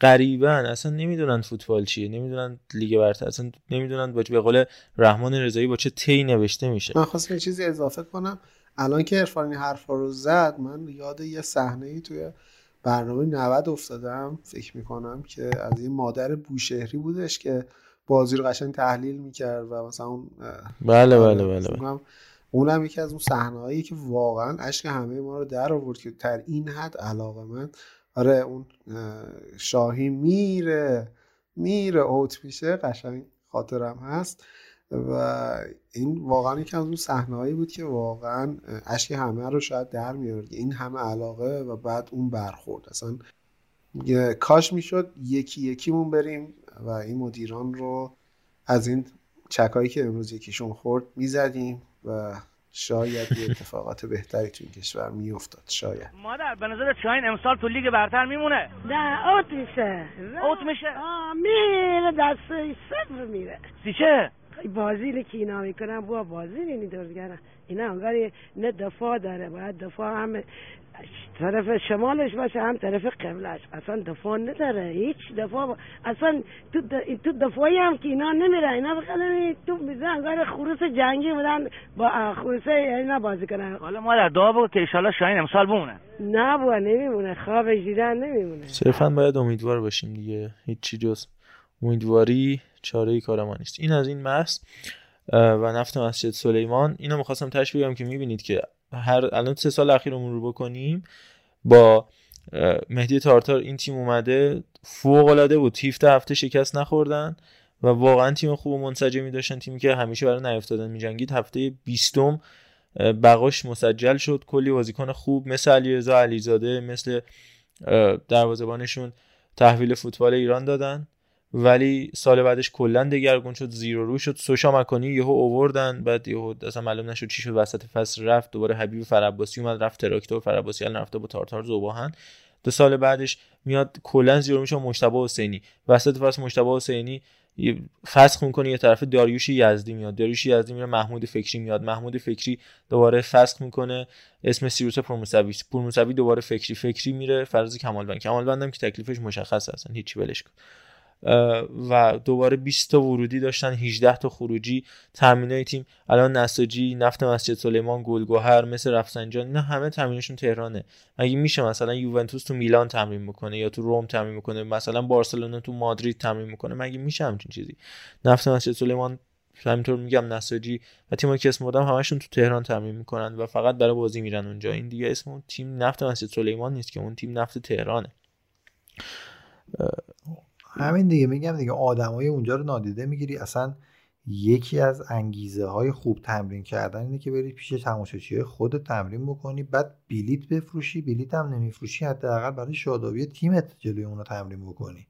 غریبن، اصلا نمیدونن فوتبال چیه، نمیدونن لیگ برتر، اصلا نمیدونن به قول رحمان رضایی با چه تی نوشته میشه. من خواستم یه چیزی اضافه کنم. الان که عرفان حرفا رو زد، من یاد یه صحنه‌ای توی برنامه 90 افتادم، فکر می‌کنم که از این مادر بوشهری بودش که بازی رو قشنگ تحلیل می‌کرد و مثلا اون بله. اونم یکی از اون صحنه‌هایی که واقعا اشک همه ما رو در آورد که در این حد علاقه من. آره اون شاهی میره اوت میشه، قشنگ خاطرم هست و این واقعا یکی از اون صحنه‌هایی بود که واقعا اشک همه رو شاید در می‌آورد، این همه علاقه و بعد اون برخورد. اصلا کاش میشد یکی یکیمون بریم و این مدیران رو از این چکایی که امروز یکیشون خورد میزدیم و شاید یه اتفاقات بهتری تو این کشور میافتاد. شاید مادر به نظر شاهین امسال تو لیگ برتر میمونه؟ نه اوت میشه میره دسته صفر میره چیه؟ بازی رو که اینا میکنن با بازی نینی درگرن اینا، ولی نه دفاع داره، باید دفاع هم طرف شمالش باشه هم طرف قبلش، اصلا دفاع نداره، هیچ دفاع اصلا تو دفاعی هم که اینا نمیرن، اینا بخدم تو میزن ولی خروس جنگی بودن با خروس اینا بازی کنن. حالا مادر دعا بگو که ان شاءالله شاهین امسال بمونه. نه بابا نمیمونه، خوابش دیدن نمیمونه، صرفا باید امیدوار باشیم دیگه، هیچ چیز جز امیدواری چاره‌ای کار ما نیست. این از این بحث و نفت مسجد سلیمان. اینو می‌خواستم تشبیه کنم که می‌بینید که هر الان 3 سال اخیر رو مرور بکنیم با مهدی تارتار این تیم اومده، فوق‌العاده بود، 17 هفته شکست نخوردن و واقعا تیم خوب و منسجمی داشتن، تیمی که همیشه برای نیفتادن می‌جنگید. هفته 20م بقاش مسجل شد، کلی بازیکن خوب مثل علیرضا علیزاده، مثل دروازه‌بانشون تحویل فوتبال ایران دادن، ولی سال بعدش کلا دگرگون شد، زیرو رو شد. سوشا مکانی یهو اووردن، بعد یهو اصلا معلوم نشد چی شد، وسط فصل رفت، دوباره حبیب فرعباسی اومد رفت تراکتور، فرعباسی الان رفته با تارتار زوب آهن. دو سال بعدش میاد کلا زیرو میشه مجتبی حسینی، وسط فصل مجتبی حسینی فسخ میکنه، یه طرف داریوش یزدی میاد، داریوش یزدی میره، محمود فکری میاد، محمود فکری دوباره فسخ میکنه، اسم سیروس پورموسوی، پورموسوی دوباره فکری میره، فرض کمالوند، کمالوندم که تکلیفش مشخص اصلا هیچ ولش کن. و دوباره 20 تا ورودی داشتن، 18 تا خروجی، تامینای تیم الان نساجی، نفت مسجد سلیمان، گلگهر، مثل رفسنجان، اینا همه تامینشون تهرانه. مگه میشه مثلا یوونتوس تو میلان تمرین بکنه یا تو روم تمرین بکنه، مثلا بارسلونا تو مادرید تمرین بکنه؟ مگه میشه همچین چیزی؟ نفت مسجد سلیمان همینطور، میگم نساجی و تیمایی که اسم بردم همشون تو تهران تمرین میکنن و فقط برای بازی میرن اونجا. این دیگه اسم اون تیم نفت مسجد سلیمان نیست که، اون تیم نفت تهرانه. همین دیگه، میگم دیگه آدمای اونجا رو نادیده میگیری. اصلا یکی از انگیزه های خوب تمرین کردن اینه که بری پیش تماشاچیه خودت تمرین بکنی، بعد بلیت بفروشی، بلیت هم نمیفروشی حداقل برای شادابی تیمت جلوی اونا تمرین بکنی.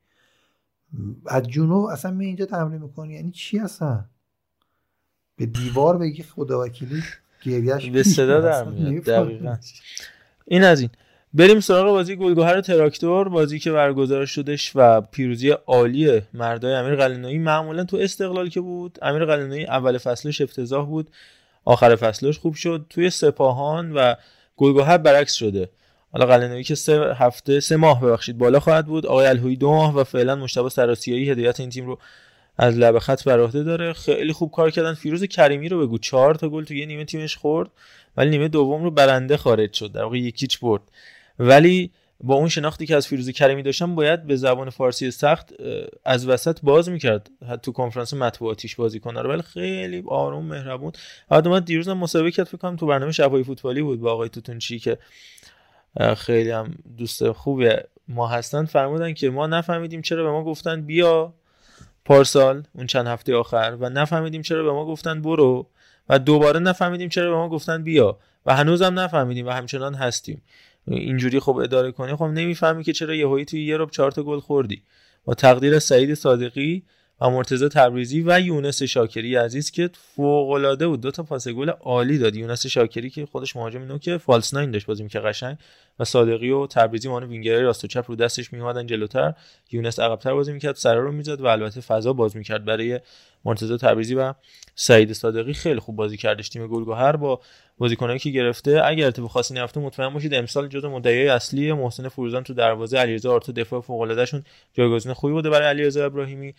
از جنوب اصلا می اینجا تمرین میکنی، یعنی چی؟ اصلا به دیوار بگی خداوکیلی گریهش به صدا در میاد. دقیقاً این از این. بریم سراغ بازی گلگهر و تراکتور، بازی که برگزار شدش و پیروزی عالی مردای امیر قلعه‌نویی. معمولا تو استقلال که بود امیر قلعه‌نویی اول فصلش افتضاح بود، آخر فصلش خوب شد. توی سپاهان و گلگهر برعکس شده، حالا قلعه‌نویی که سه ماه ببخشید بالا خواهد بود، آقای الهویی 2 ماه و فعلا مجتبی سراسیایی هدایت این تیم رو از لب خط بر عهده داره. خیلی خوب کار کردن. فیروز کریمی رو بگو 4 تا گل تو یه نیمه تیمش خورد ولی نیمه دوم رو برنده خارج شد، در واقع 1-0 برد. ولی با اون شناختی که از فیروز کریمی داشتم باید به زبان فارسی سخت از وسط باز می‌کرد تو کنفرانس مطبوعاتیش بازیکن‌ها رو، ولی خیلی آروم مهربون. بعد دیروز هم مسابقه کرد فکر کنم تو برنامه شبای فوتبالی بود با آقای توتونچی که خیلی هم دوست خوب ما هستن، فرمودن که ما نفهمیدیم چرا به ما گفتن بیا پارسال اون چند هفته آخر و نفهمیدیم چرا به ما گفتن برو و دوباره نفهمیدیم چرا به ما گفتن بیا و هنوزم نفهمیدیم و همچنان هستیم. اینجوری خب اداره کنی خب نمیفهمی که چرا یهویی توی یه رب 4 تا گل خوردی. با تقدیر سعید صادقی و مرتضی تبریزی و یونس شاکری عزیز که فوق‌العاده بود، 2 تا پاس گل عالی داد. یونس شاکری که خودش مهاجم نوکه فالس ناین داشت بازی می‌کرد قشنگ و صادقی و تبریزی مانو وینگرای راست و چپ رو دستش میومدن جلوتر، یونس عقب‌تر بازی می‌کرد، سرا رو می‌زد و البته فضا باز می‌کرد برای مرتضی تبریزی و سعید صادقی. خیلی خوب بازی کردش تیم گلگهر با بازیکنایی که گرفته. اگر تو بخواستی نفته مطمئن باشید امسال جزو مدعیای اصلی محسن فروزان تو دروازه، علیرضا آرتو دفاع فوق‌العادهشون جایگزین خوبی بوده برای علیرضا ابراهیمی،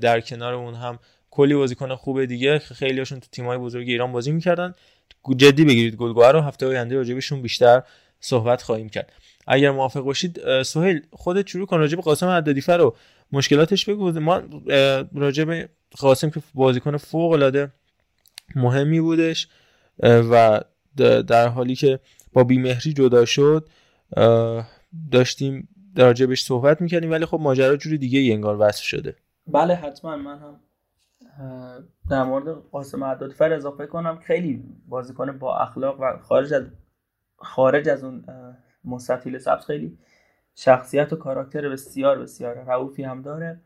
در کنار اون هم کلی بازیکن خوبه دیگه، خیلیاشون تو تیم‌های بزرگ ایران بازی می‌کردن. جدی بگیرید گلگهر رو، هفته آینده راجبشون بیشتر صحبت خواهیم کرد اگر موافق باشید. سهیل خودت شروع کن، راجب قاسم حدادیفر رو مشکلاتش بگو. ما راجب قاسم که بازیکن فوق‌العاده مهمی بودش و در حالی که با بیمهری جدا شد داشتیم راجبش صحبت می‌کردیم، ولی خب ماجرا جور دیگه‌ای انگار وصف شده. بله حتما من هم در مورد قاسم حدادیفر اضافه کنم. خیلی بازیکن با اخلاق و خارج از اون مستطیل سبز، خیلی شخصیت و کاراکتر بسیار بسیار رؤوفی هم داره.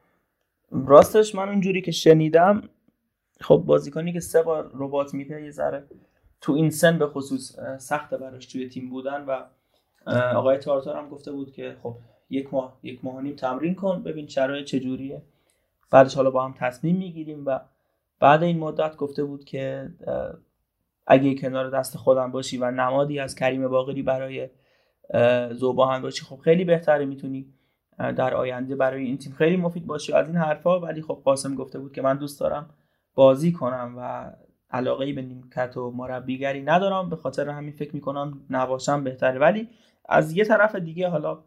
راستش من اونجوری که شنیدم خب بازیکنی که 3 بار رباط میده یه ذره تو این سن به خصوص سخته براش توی تیم بودن و آقای تارتار هم گفته بود که خب 1 ماه و نیم تمرین کن ببین شرایط چجوریه، بعدش حالا با هم تصمیم میگیریم و بعد این مدت گفته بود که اگه کنار دست خودم باشی و نمادی از کریم باقری برای ذوب آهن باشی خب خیلی بهتره، میتونی در آینده برای این تیم خیلی مفید باشی از این حرفا. ولی خب قاسم گفته بود که من دوست دارم بازی کنم و علاقه‌ای به نیمکت و مربیگری ندارم، به خاطر همین فکر میکنم نباشم بهتره. ولی از یه طرف دیگه حالا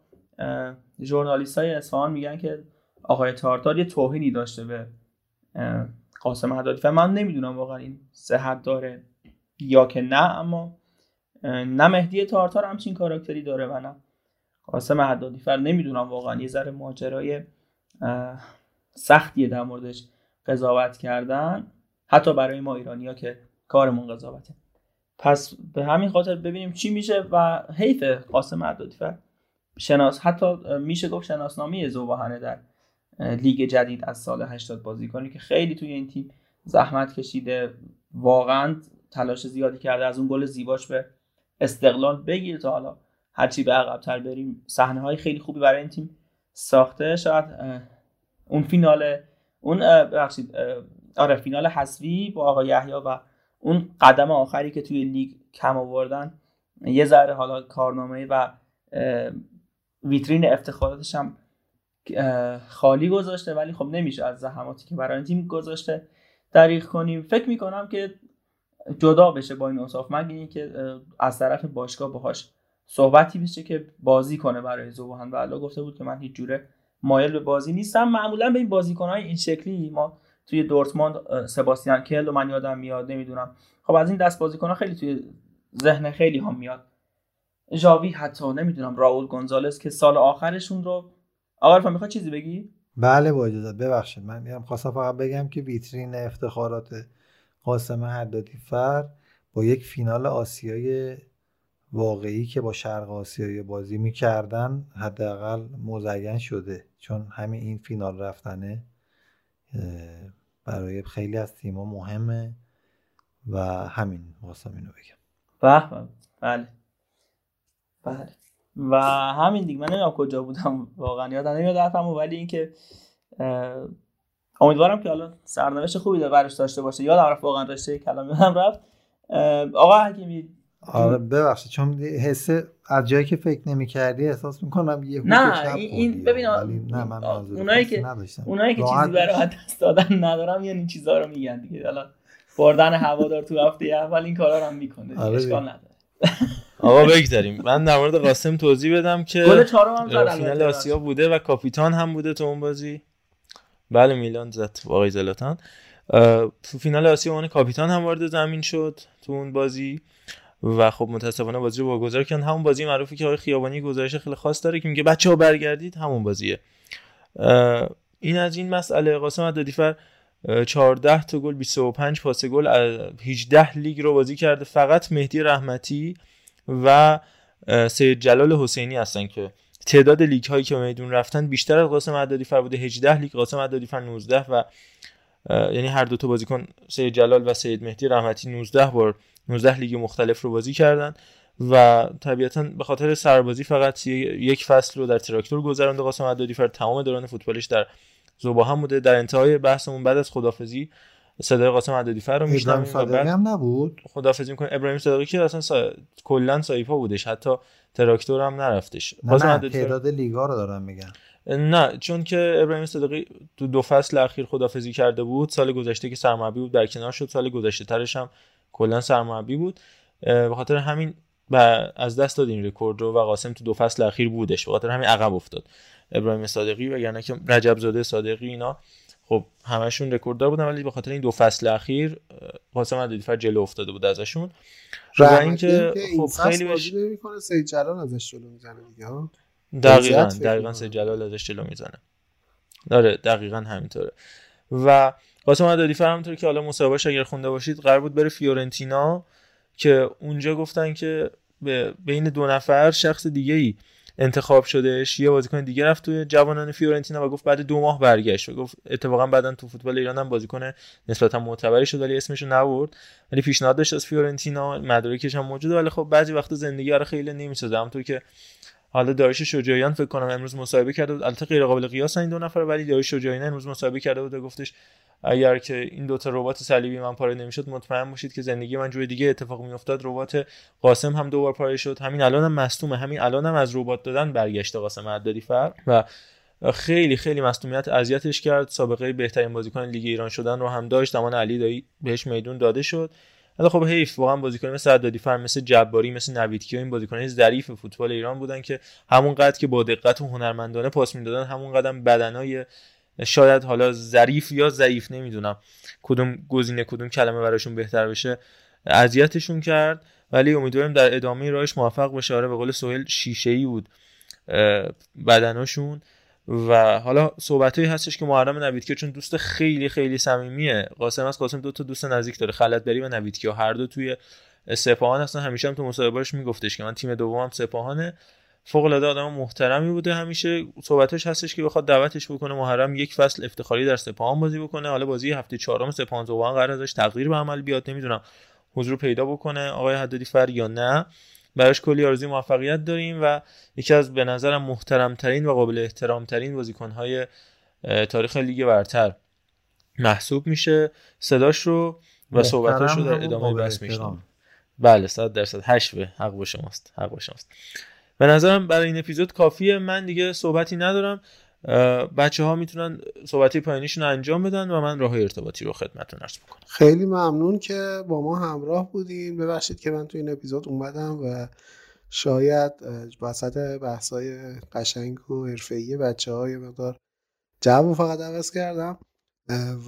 ژورنالیستای اصفهان میگن که آقای تارتار یه توهینی داشته به قاسم حدادیفر. من نمیدونم واقعا این صحت داره یا که نه، اما نه مهدی تارتار همچین کاراکتری داره و نه قاسم حدادیفر. نمیدونم واقعا یه ذره ماجرای سختیه در موردش قضاوت کردن، حتی برای ما ایرانی‌ها که کارمون قضاوته. پس به همین خاطر ببینیم چی میشه و حیف قاسم حدادیفر، حتی میشه گفت شناسنامه ذوب آهن در لیگ جدید از سال 80 بازیکنی که خیلی توی این تیم زحمت کشیده، واقعا تلاش زیادی کرده از اون گل زیباش به استقلال بگیر تا حالا هرچی به عقب‌تر بریم صحنه‌های خیلی خوبی برای این تیم ساخته. شاید اون فینال فینال حذفی با آقای یحیی و اون قدم آخری که توی لیگ کم آوردن یه ذره حالا کارنامه و ویترین افتخاراتش هم خالی گذاشته، ولی خب نمیشه از زحماتی که برای تیم گذاشته دریغ کنیم. فکر میکنم که جدا بشه با این اوصاف، مگر اینکه از طرف باشگاه باهاش صحبتی بشه که بازی کنه برای ذوب آهن و الا گفته بود که من هیچ جوره مایل به بازی نیستم. معمولا به این بازیکن‌های این شکلی ما توی دورتموند سباستیان کل و من یادم میاد، نمیدونم خب از این دست بازیکن‌ها خیلی توی ذهن خیلی هم میاد، ژاوی حتی نمیدونم راول گونزالز که سال آخرشون رو. آقا رفا میخواد چیزی بگی؟ بله با اجازت ببخشید من میرم خواستم فقط بگم که ویترین افتخارات قاسم حدادیفر با یک فینال آسیای واقعی که با شرق آسیایی بازی میکردن حداقل مزین شده، چون همین این فینال رفتنه برای خیلی از تیم‌ها مهمه و همین قاسم اینو بگم. بله بله و همین دیگه. من نمیدونم کجا بودم واقعا، یادم نمیاد حرفمو، ولی اینکه امیدوارم که حالا سرنوشت خوبی براش داشته باشه. یادم رفت واقعا رشته کلام یادم رفت. آقا حکیمی آره ببخشید چون حس از جایی که فکر نمی‌کردی احساس می‌کنم یه نه این ببین اونایی که چیزی برای دست دادن ندارم یعنی چیزا رو میگن دیگه. الان بردن هوادار تو هفته اول این کارا رو هم میکنه اشکال نداره. آقا بگذاریم من در مورد قاسم توضیح بدم که گل 4 هم زد فینال آسیا بوده و کاپیتان هم بوده تو اون بازی. بله میلان زد آقای زلاتان تو فینال آسیا اون کاپیتان هم وارد زمین شد تو اون بازی و خب متاسفانه بازی رو واگذار کردن. همون بازی معروفی که آقای خیابانی گزارش خیلی خاص داره که میگه بچه‌ها برگردید همون بازیه. این از این مسئله. قاسم حدادیفر 14 تا گل 25 پاس گل 18 لیگ رو بازی کرده. فقط مهدی رحمتی و سید جلال حسینی هستن که تعداد لیگ هایی که میدون رفتن بیشتر از قاسم حدادیفر بوده. 18 لیگ قاسم حدادیفر 19 و یعنی هر دو تا بازیکن سید جلال و سید مهدی رحمتی 19 بار 19 لیگ مختلف رو بازی کردن و طبیعتاً به خاطر سربازی فقط یک فصل رو در تراکتور گذرانده قاسم حدادیفر. تمام دوران فوتبالش در زوب آهن بوده. در انتهای بحثمون بعد از خدافظی صدای قاسم حدادیفر رو میشنم. صادقی هم نبود خدافظی میکنه. ابراهیم صادقی که اصلا کلا سایپا بودش حتی تراکتور هم نرفتش. نه تعداد لیگا رو دارم میگم. نه چون که ابراهیم صادقی تو دو فصل اخیر خدافظی کرده بود. سال گذشته که سرمربی بود در کنار شد. سال گذشته ترش هم کلا سرمربی بود. به خاطر همین از دست داد این رکورد رو و قاسم تو دو فصل اخیر بودش. به خاطر همین عقب افتاد ابراهیم صادقی وگرنه که رجب زاده صادقی اینا خب همشون رکورددار بودن ولی به خاطر این دو فصل اخیر قاسم حدادیفر جلو افتاده بود ازشون. راه اینکه خب خیلی بازی میکنه سید جلال ازش جلو میزنه دیگه. دقیقاً سید جلال ازش جلو میزنه. آره دقیقاً همینطوره. و قاسم حدادیفر همونطور که حالا مصاحبهش اگر خونده باشید قرار بود بره فیورنتینا که اونجا گفتن که بین دو نفر شخص دیگه‌ای انتخاب شدهش. یه بازیکن دیگه رفت توی جوانان فیورنتینا و گفت بعد 2 ماه برگشت و گفت اتفاقا بعدن تو فوتبال ایران هم بازیکن نسبتا معتبری شد ولی اسمش رو نبرد ولی پیشنهاد داشت از فیورنتینا مدارکش هم موجوده ولی خب بعضی وقتا زندگی آره خیلی نمی‌سازه. همونطور که حالا داریوش شجاعیان فکر کنم امروز مصاحبه کرده بود. البته غیر قابل قیاس این دو نفر ولی داریوش شجاعیان امروز مصاحبه کرده بود و گفتش اگر که این دوتا ربات صلیبی من پاره نمیشد مطمئن باشید که زندگی من جوی دیگه اتفاق میافتاد. ربات قاسم هم 2 بار پاره شد. همین الانم مصدومه. همین الانم از ربات دادن برگشته قاسم حدادیفر و خیلی خیلی مصدومیت اذیتش کرد. سابقه بهترین بازیکن لیگ ایران شدن رو هم داشت. زمان علی دایی بهش میدون داده شد. البته خب حیف واقعا بازیکن مثل حدادیفر مثل جباری مثل نویدکیا این بازیکن‌های ظریف فوتبال ایران بودن که همونقدر که با دقت و هنرمندانه پاس میدادن همونقدر بدنای شاید حالا ظریف یا ضعیف نمیدونم کدوم گزینه کدوم کلمه براشون بهتر بشه اذیتشون کرد. ولی امیدواریم در ادامه راهش موفق بشه. آره به قول سهیل شیشه‌ای بود بدناشون. و حالا صحبتایی هستش که محرم نویدکیا چون دوست خیلی خیلی صمیمیه قاسم است. قاسم 2 تا دوست نزدیک داره خلعتبری و نویدکیا هر دو توی سپاهان هستن. همیشه هم تو مصاحبه‌هاش میگفتش که من تیم دومم سپاهانه. فوق العاده آدم محترمی بوده. همیشه صحبتش هستش که بخواد دعوتش بکنه محرم یک فصل افتخاری در سپاهان بازی بکنه. حالا بازی هفته 4 سپاهان زوبان قرار ازش تقدیر به عمل بیاد. نمیدونم حضور پیدا بکنه آقای حدادیفر یا نه. براش کلی آرزوی موفقیت داریم و یکی از به نظرم محترم‌ترین و قابل احترام‌ترین بازیکن‌های تاریخ لیگ برتر محسوب میشه. صداش رو و صحبتاش رو در ادامه بحث میشنویم. بله 100% حق با شماست. حق با شماست. به نظرم برای این اپیزود کافیه. من دیگه صحبتی ندارم. بچه‌ها میتونن صحبتی پایانیشون رو انجام بدن و من راههای ارتباطی رو خدمتتون عرض می‌کنم. خیلی ممنون که با ما همراه بودین. ببخشید که من تو این اپیزود اومدم و شاید وسط بحث‌های قشنگ و حرفه‌ای بچه‌ها یه مقدار جواب فقط عوض کردم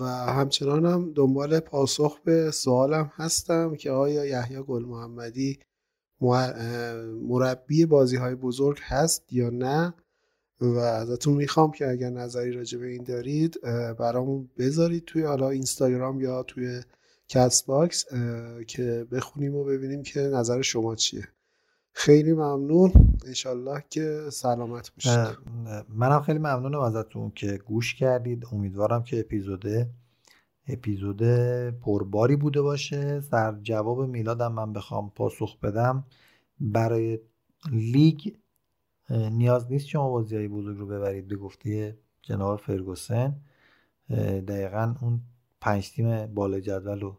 و همچنان هم دنبال پاسخ به سوالم هستم که آیا یحیی گل‌محمدی مربی بازی‌های بزرگ هست یا نه و ازتون میخوام که اگر نظری راجع به این دارید برامون بذارید توی حالا اینستاگرام یا توی کست باکس که بخونیم و ببینیم که نظر شما چیه. خیلی ممنون. انشالله که سلامت باشید. منم خیلی ممنونم ازتون که گوش کردید. امیدوارم که اپیزود پرباری بوده باشه. سر جواب میلادم من بخوام پاسخ بدم برای لیگ نیاز نیست شما بازی‌های بزرگ رو ببرید. به گفته جناب فرگوسن دقیقاً اون 5 تیم بالای جدول رو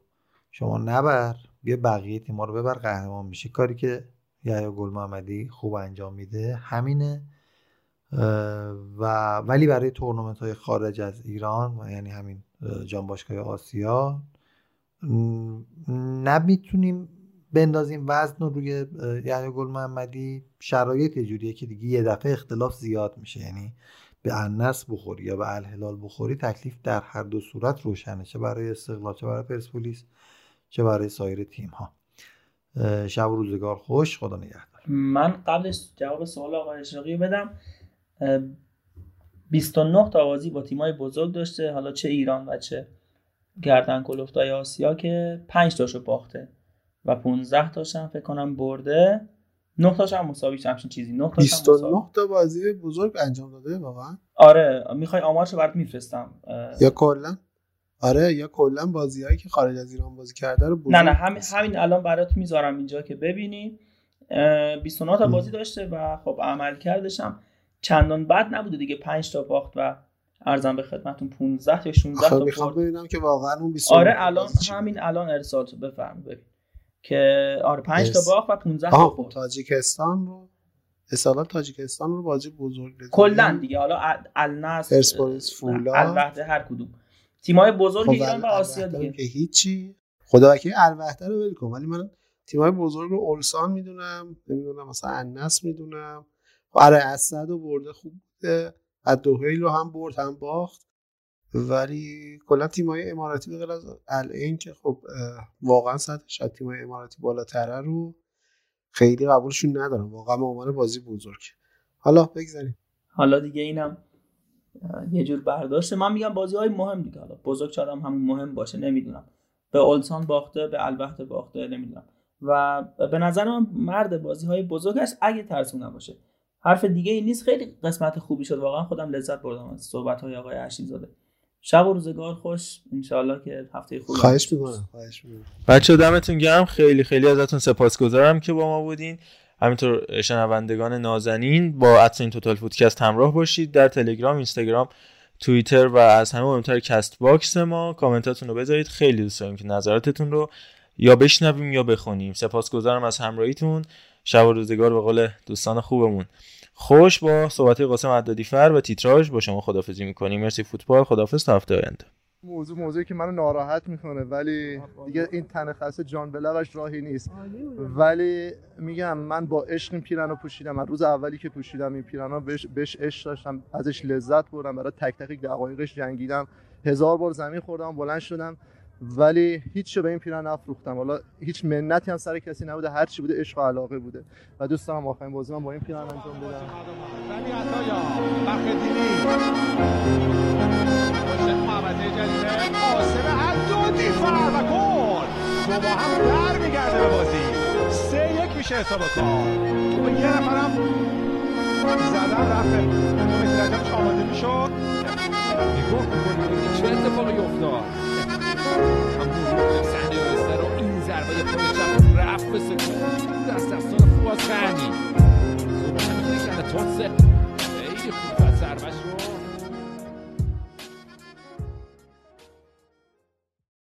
شما نبر، بیا بقیه تیم‌ها رو ببر قهرمان میشه. کاری که یحیی گل‌محمدی خوب انجام میده همینه. و ولی برای تورنمنت‌های خارج از ایران، یعنی همین جام باشگاه آسیا، نمیتونیم بندازیم وزن روی یحیی گل‌محمدی. شرایط یه جوریه که دیگه یه دفعه اختلاف زیاد میشه، یعنی به النصر بخوری یا به الهلال بخوری تکلیف در هر دو صورت روشنه، چه برای استقلال، چه برای پرسپولیس، چه برای سایر تیم‌ها. شب و روزگار خوش، خدا نگهدار. من قبلش جواب سوال آقای اشراقی بدم. 29 تا بازی با تیم‌های بزرگ داشته، حالا چه ایران و چه گردن کلفتای آسیا، که 5 تاشو باخته و 15 تاشم فکر کنم برده، 9 تاشم مساویش، همچین چیزی. 29 تا بازی بزرگ انجام داده واقعا؟ آره، میخوای آمارشو برات میفرستم. یا کلا؟ آره، یا کلا بازیایی که خارج از ایران بازی کرده رو بزرگ. نه همین الان برات میذارم اینجا که ببینی. 29 تا بازی داشته و خب عملکردش هم چندان بد نبوده دیگه، 5 تا باخت و ارزم به خدمتتون 15 یا 16 تا. میخوام ببینم که واقعا اون 29. آره الان همین الان ارسال بفرم ببین که آره 5 تا باخت و 15 تا برد. تاجیکستان رو اصالت تاجیکستان رو بازی بزرگ داشت. کلا دیگه حالا النصر، پرسپولیس، فولاد، الوحده، هر کدوم تیمای بزرگ ایران و آسیا دیگه که هیچی. خدا وکیل الوحده رو ول کن، ولی من تیمای بزرگ رو اولسان میدونم، نمیدونم مثلا النصر میدونم. آره اسد رو برده خوب بوده، الدوحیل رو هم برد هم باخت، ولی کلا تیمای اماراتی به غیر از العین که خب واقعا سطحش از تیمای اماراتی بالاتره رو خیلی قبولشون ندارم واقعا به عنوان بازی بزرگ. حالا بگذاریم، حالا دیگه اینم یه جور برداشته. من میگم بازی‌های مهم دیگه، حالا بزرگ شدم همون مهم باشه، نمیدونم به اولسان باخته، به الوحده باخته، نمیدونم. و به نظر من مرد بازی‌های بزرگش اگه ترسون نباشه حرف دیگه ای نیست. خیلی قسمت خوبی شد واقعا، خودم لذت بردم از صحبت‌های آقای عشیزاده. شب و روزگار خوش، انشالله که هفته خوبی. خواهش می‌کنم. بچه‌ها دمتون گرم، خیلی خیلی ازتون سپاسگزارم که با ما بودین. همینطور شنوندگان نازنین با ادسین توتال فودکست همراه باشید در تلگرام، اینستاگرام، توییتر و از همه مهمتر کست باکس ما. کامنتاتون رو بذارید، خیلی دوست داریم که نظراتتون رو یا بشنویم یا بخونیم. سپاسگزارم از همراهیتون. شب و روزگار به قول دوستان خوبمون. خوش با صحبت قاسم حدادیفر و تیتراژ با شما خداحافظی می‌کنیم. مرسی فوتبال، خداحافظ تا هفته آینده. موضوعی که منو ناراحت می‌کنه، ولی دیگه این تن خسته جان به لبش راهی نیست. ولی میگم من با عشق این پیرنو پوشیدم، از روز اولی که پوشیدم این پیرنو بهش عشق داشتم، ازش لذت بردم، برای تک تک دقایقش جنگیدم، هزار بار زمین خوردم، بلند شدم، ولی هیچو به این پیرن نفروختم. حالا هیچ منتی هم سر کسی نبوده، هر چی بوده عشق و علاقه بوده و دوست دارم آخرین بازی من با این پیرن انجام بدم. ولی عطایا بختینی باشه محمد جلیل قاسم حدادی فرار گل با هم برمیگرده به بازی 3-1 میشه حساب کار. تو یه نفرم زدن رفت مترجم چاماده میشد میگفت چه اتفاقی افتاد. همون سنده هسته رو این ضربه پایچم رفت به سکون دست دستان خوب از فرمی زبانه میکنه کنه تونسه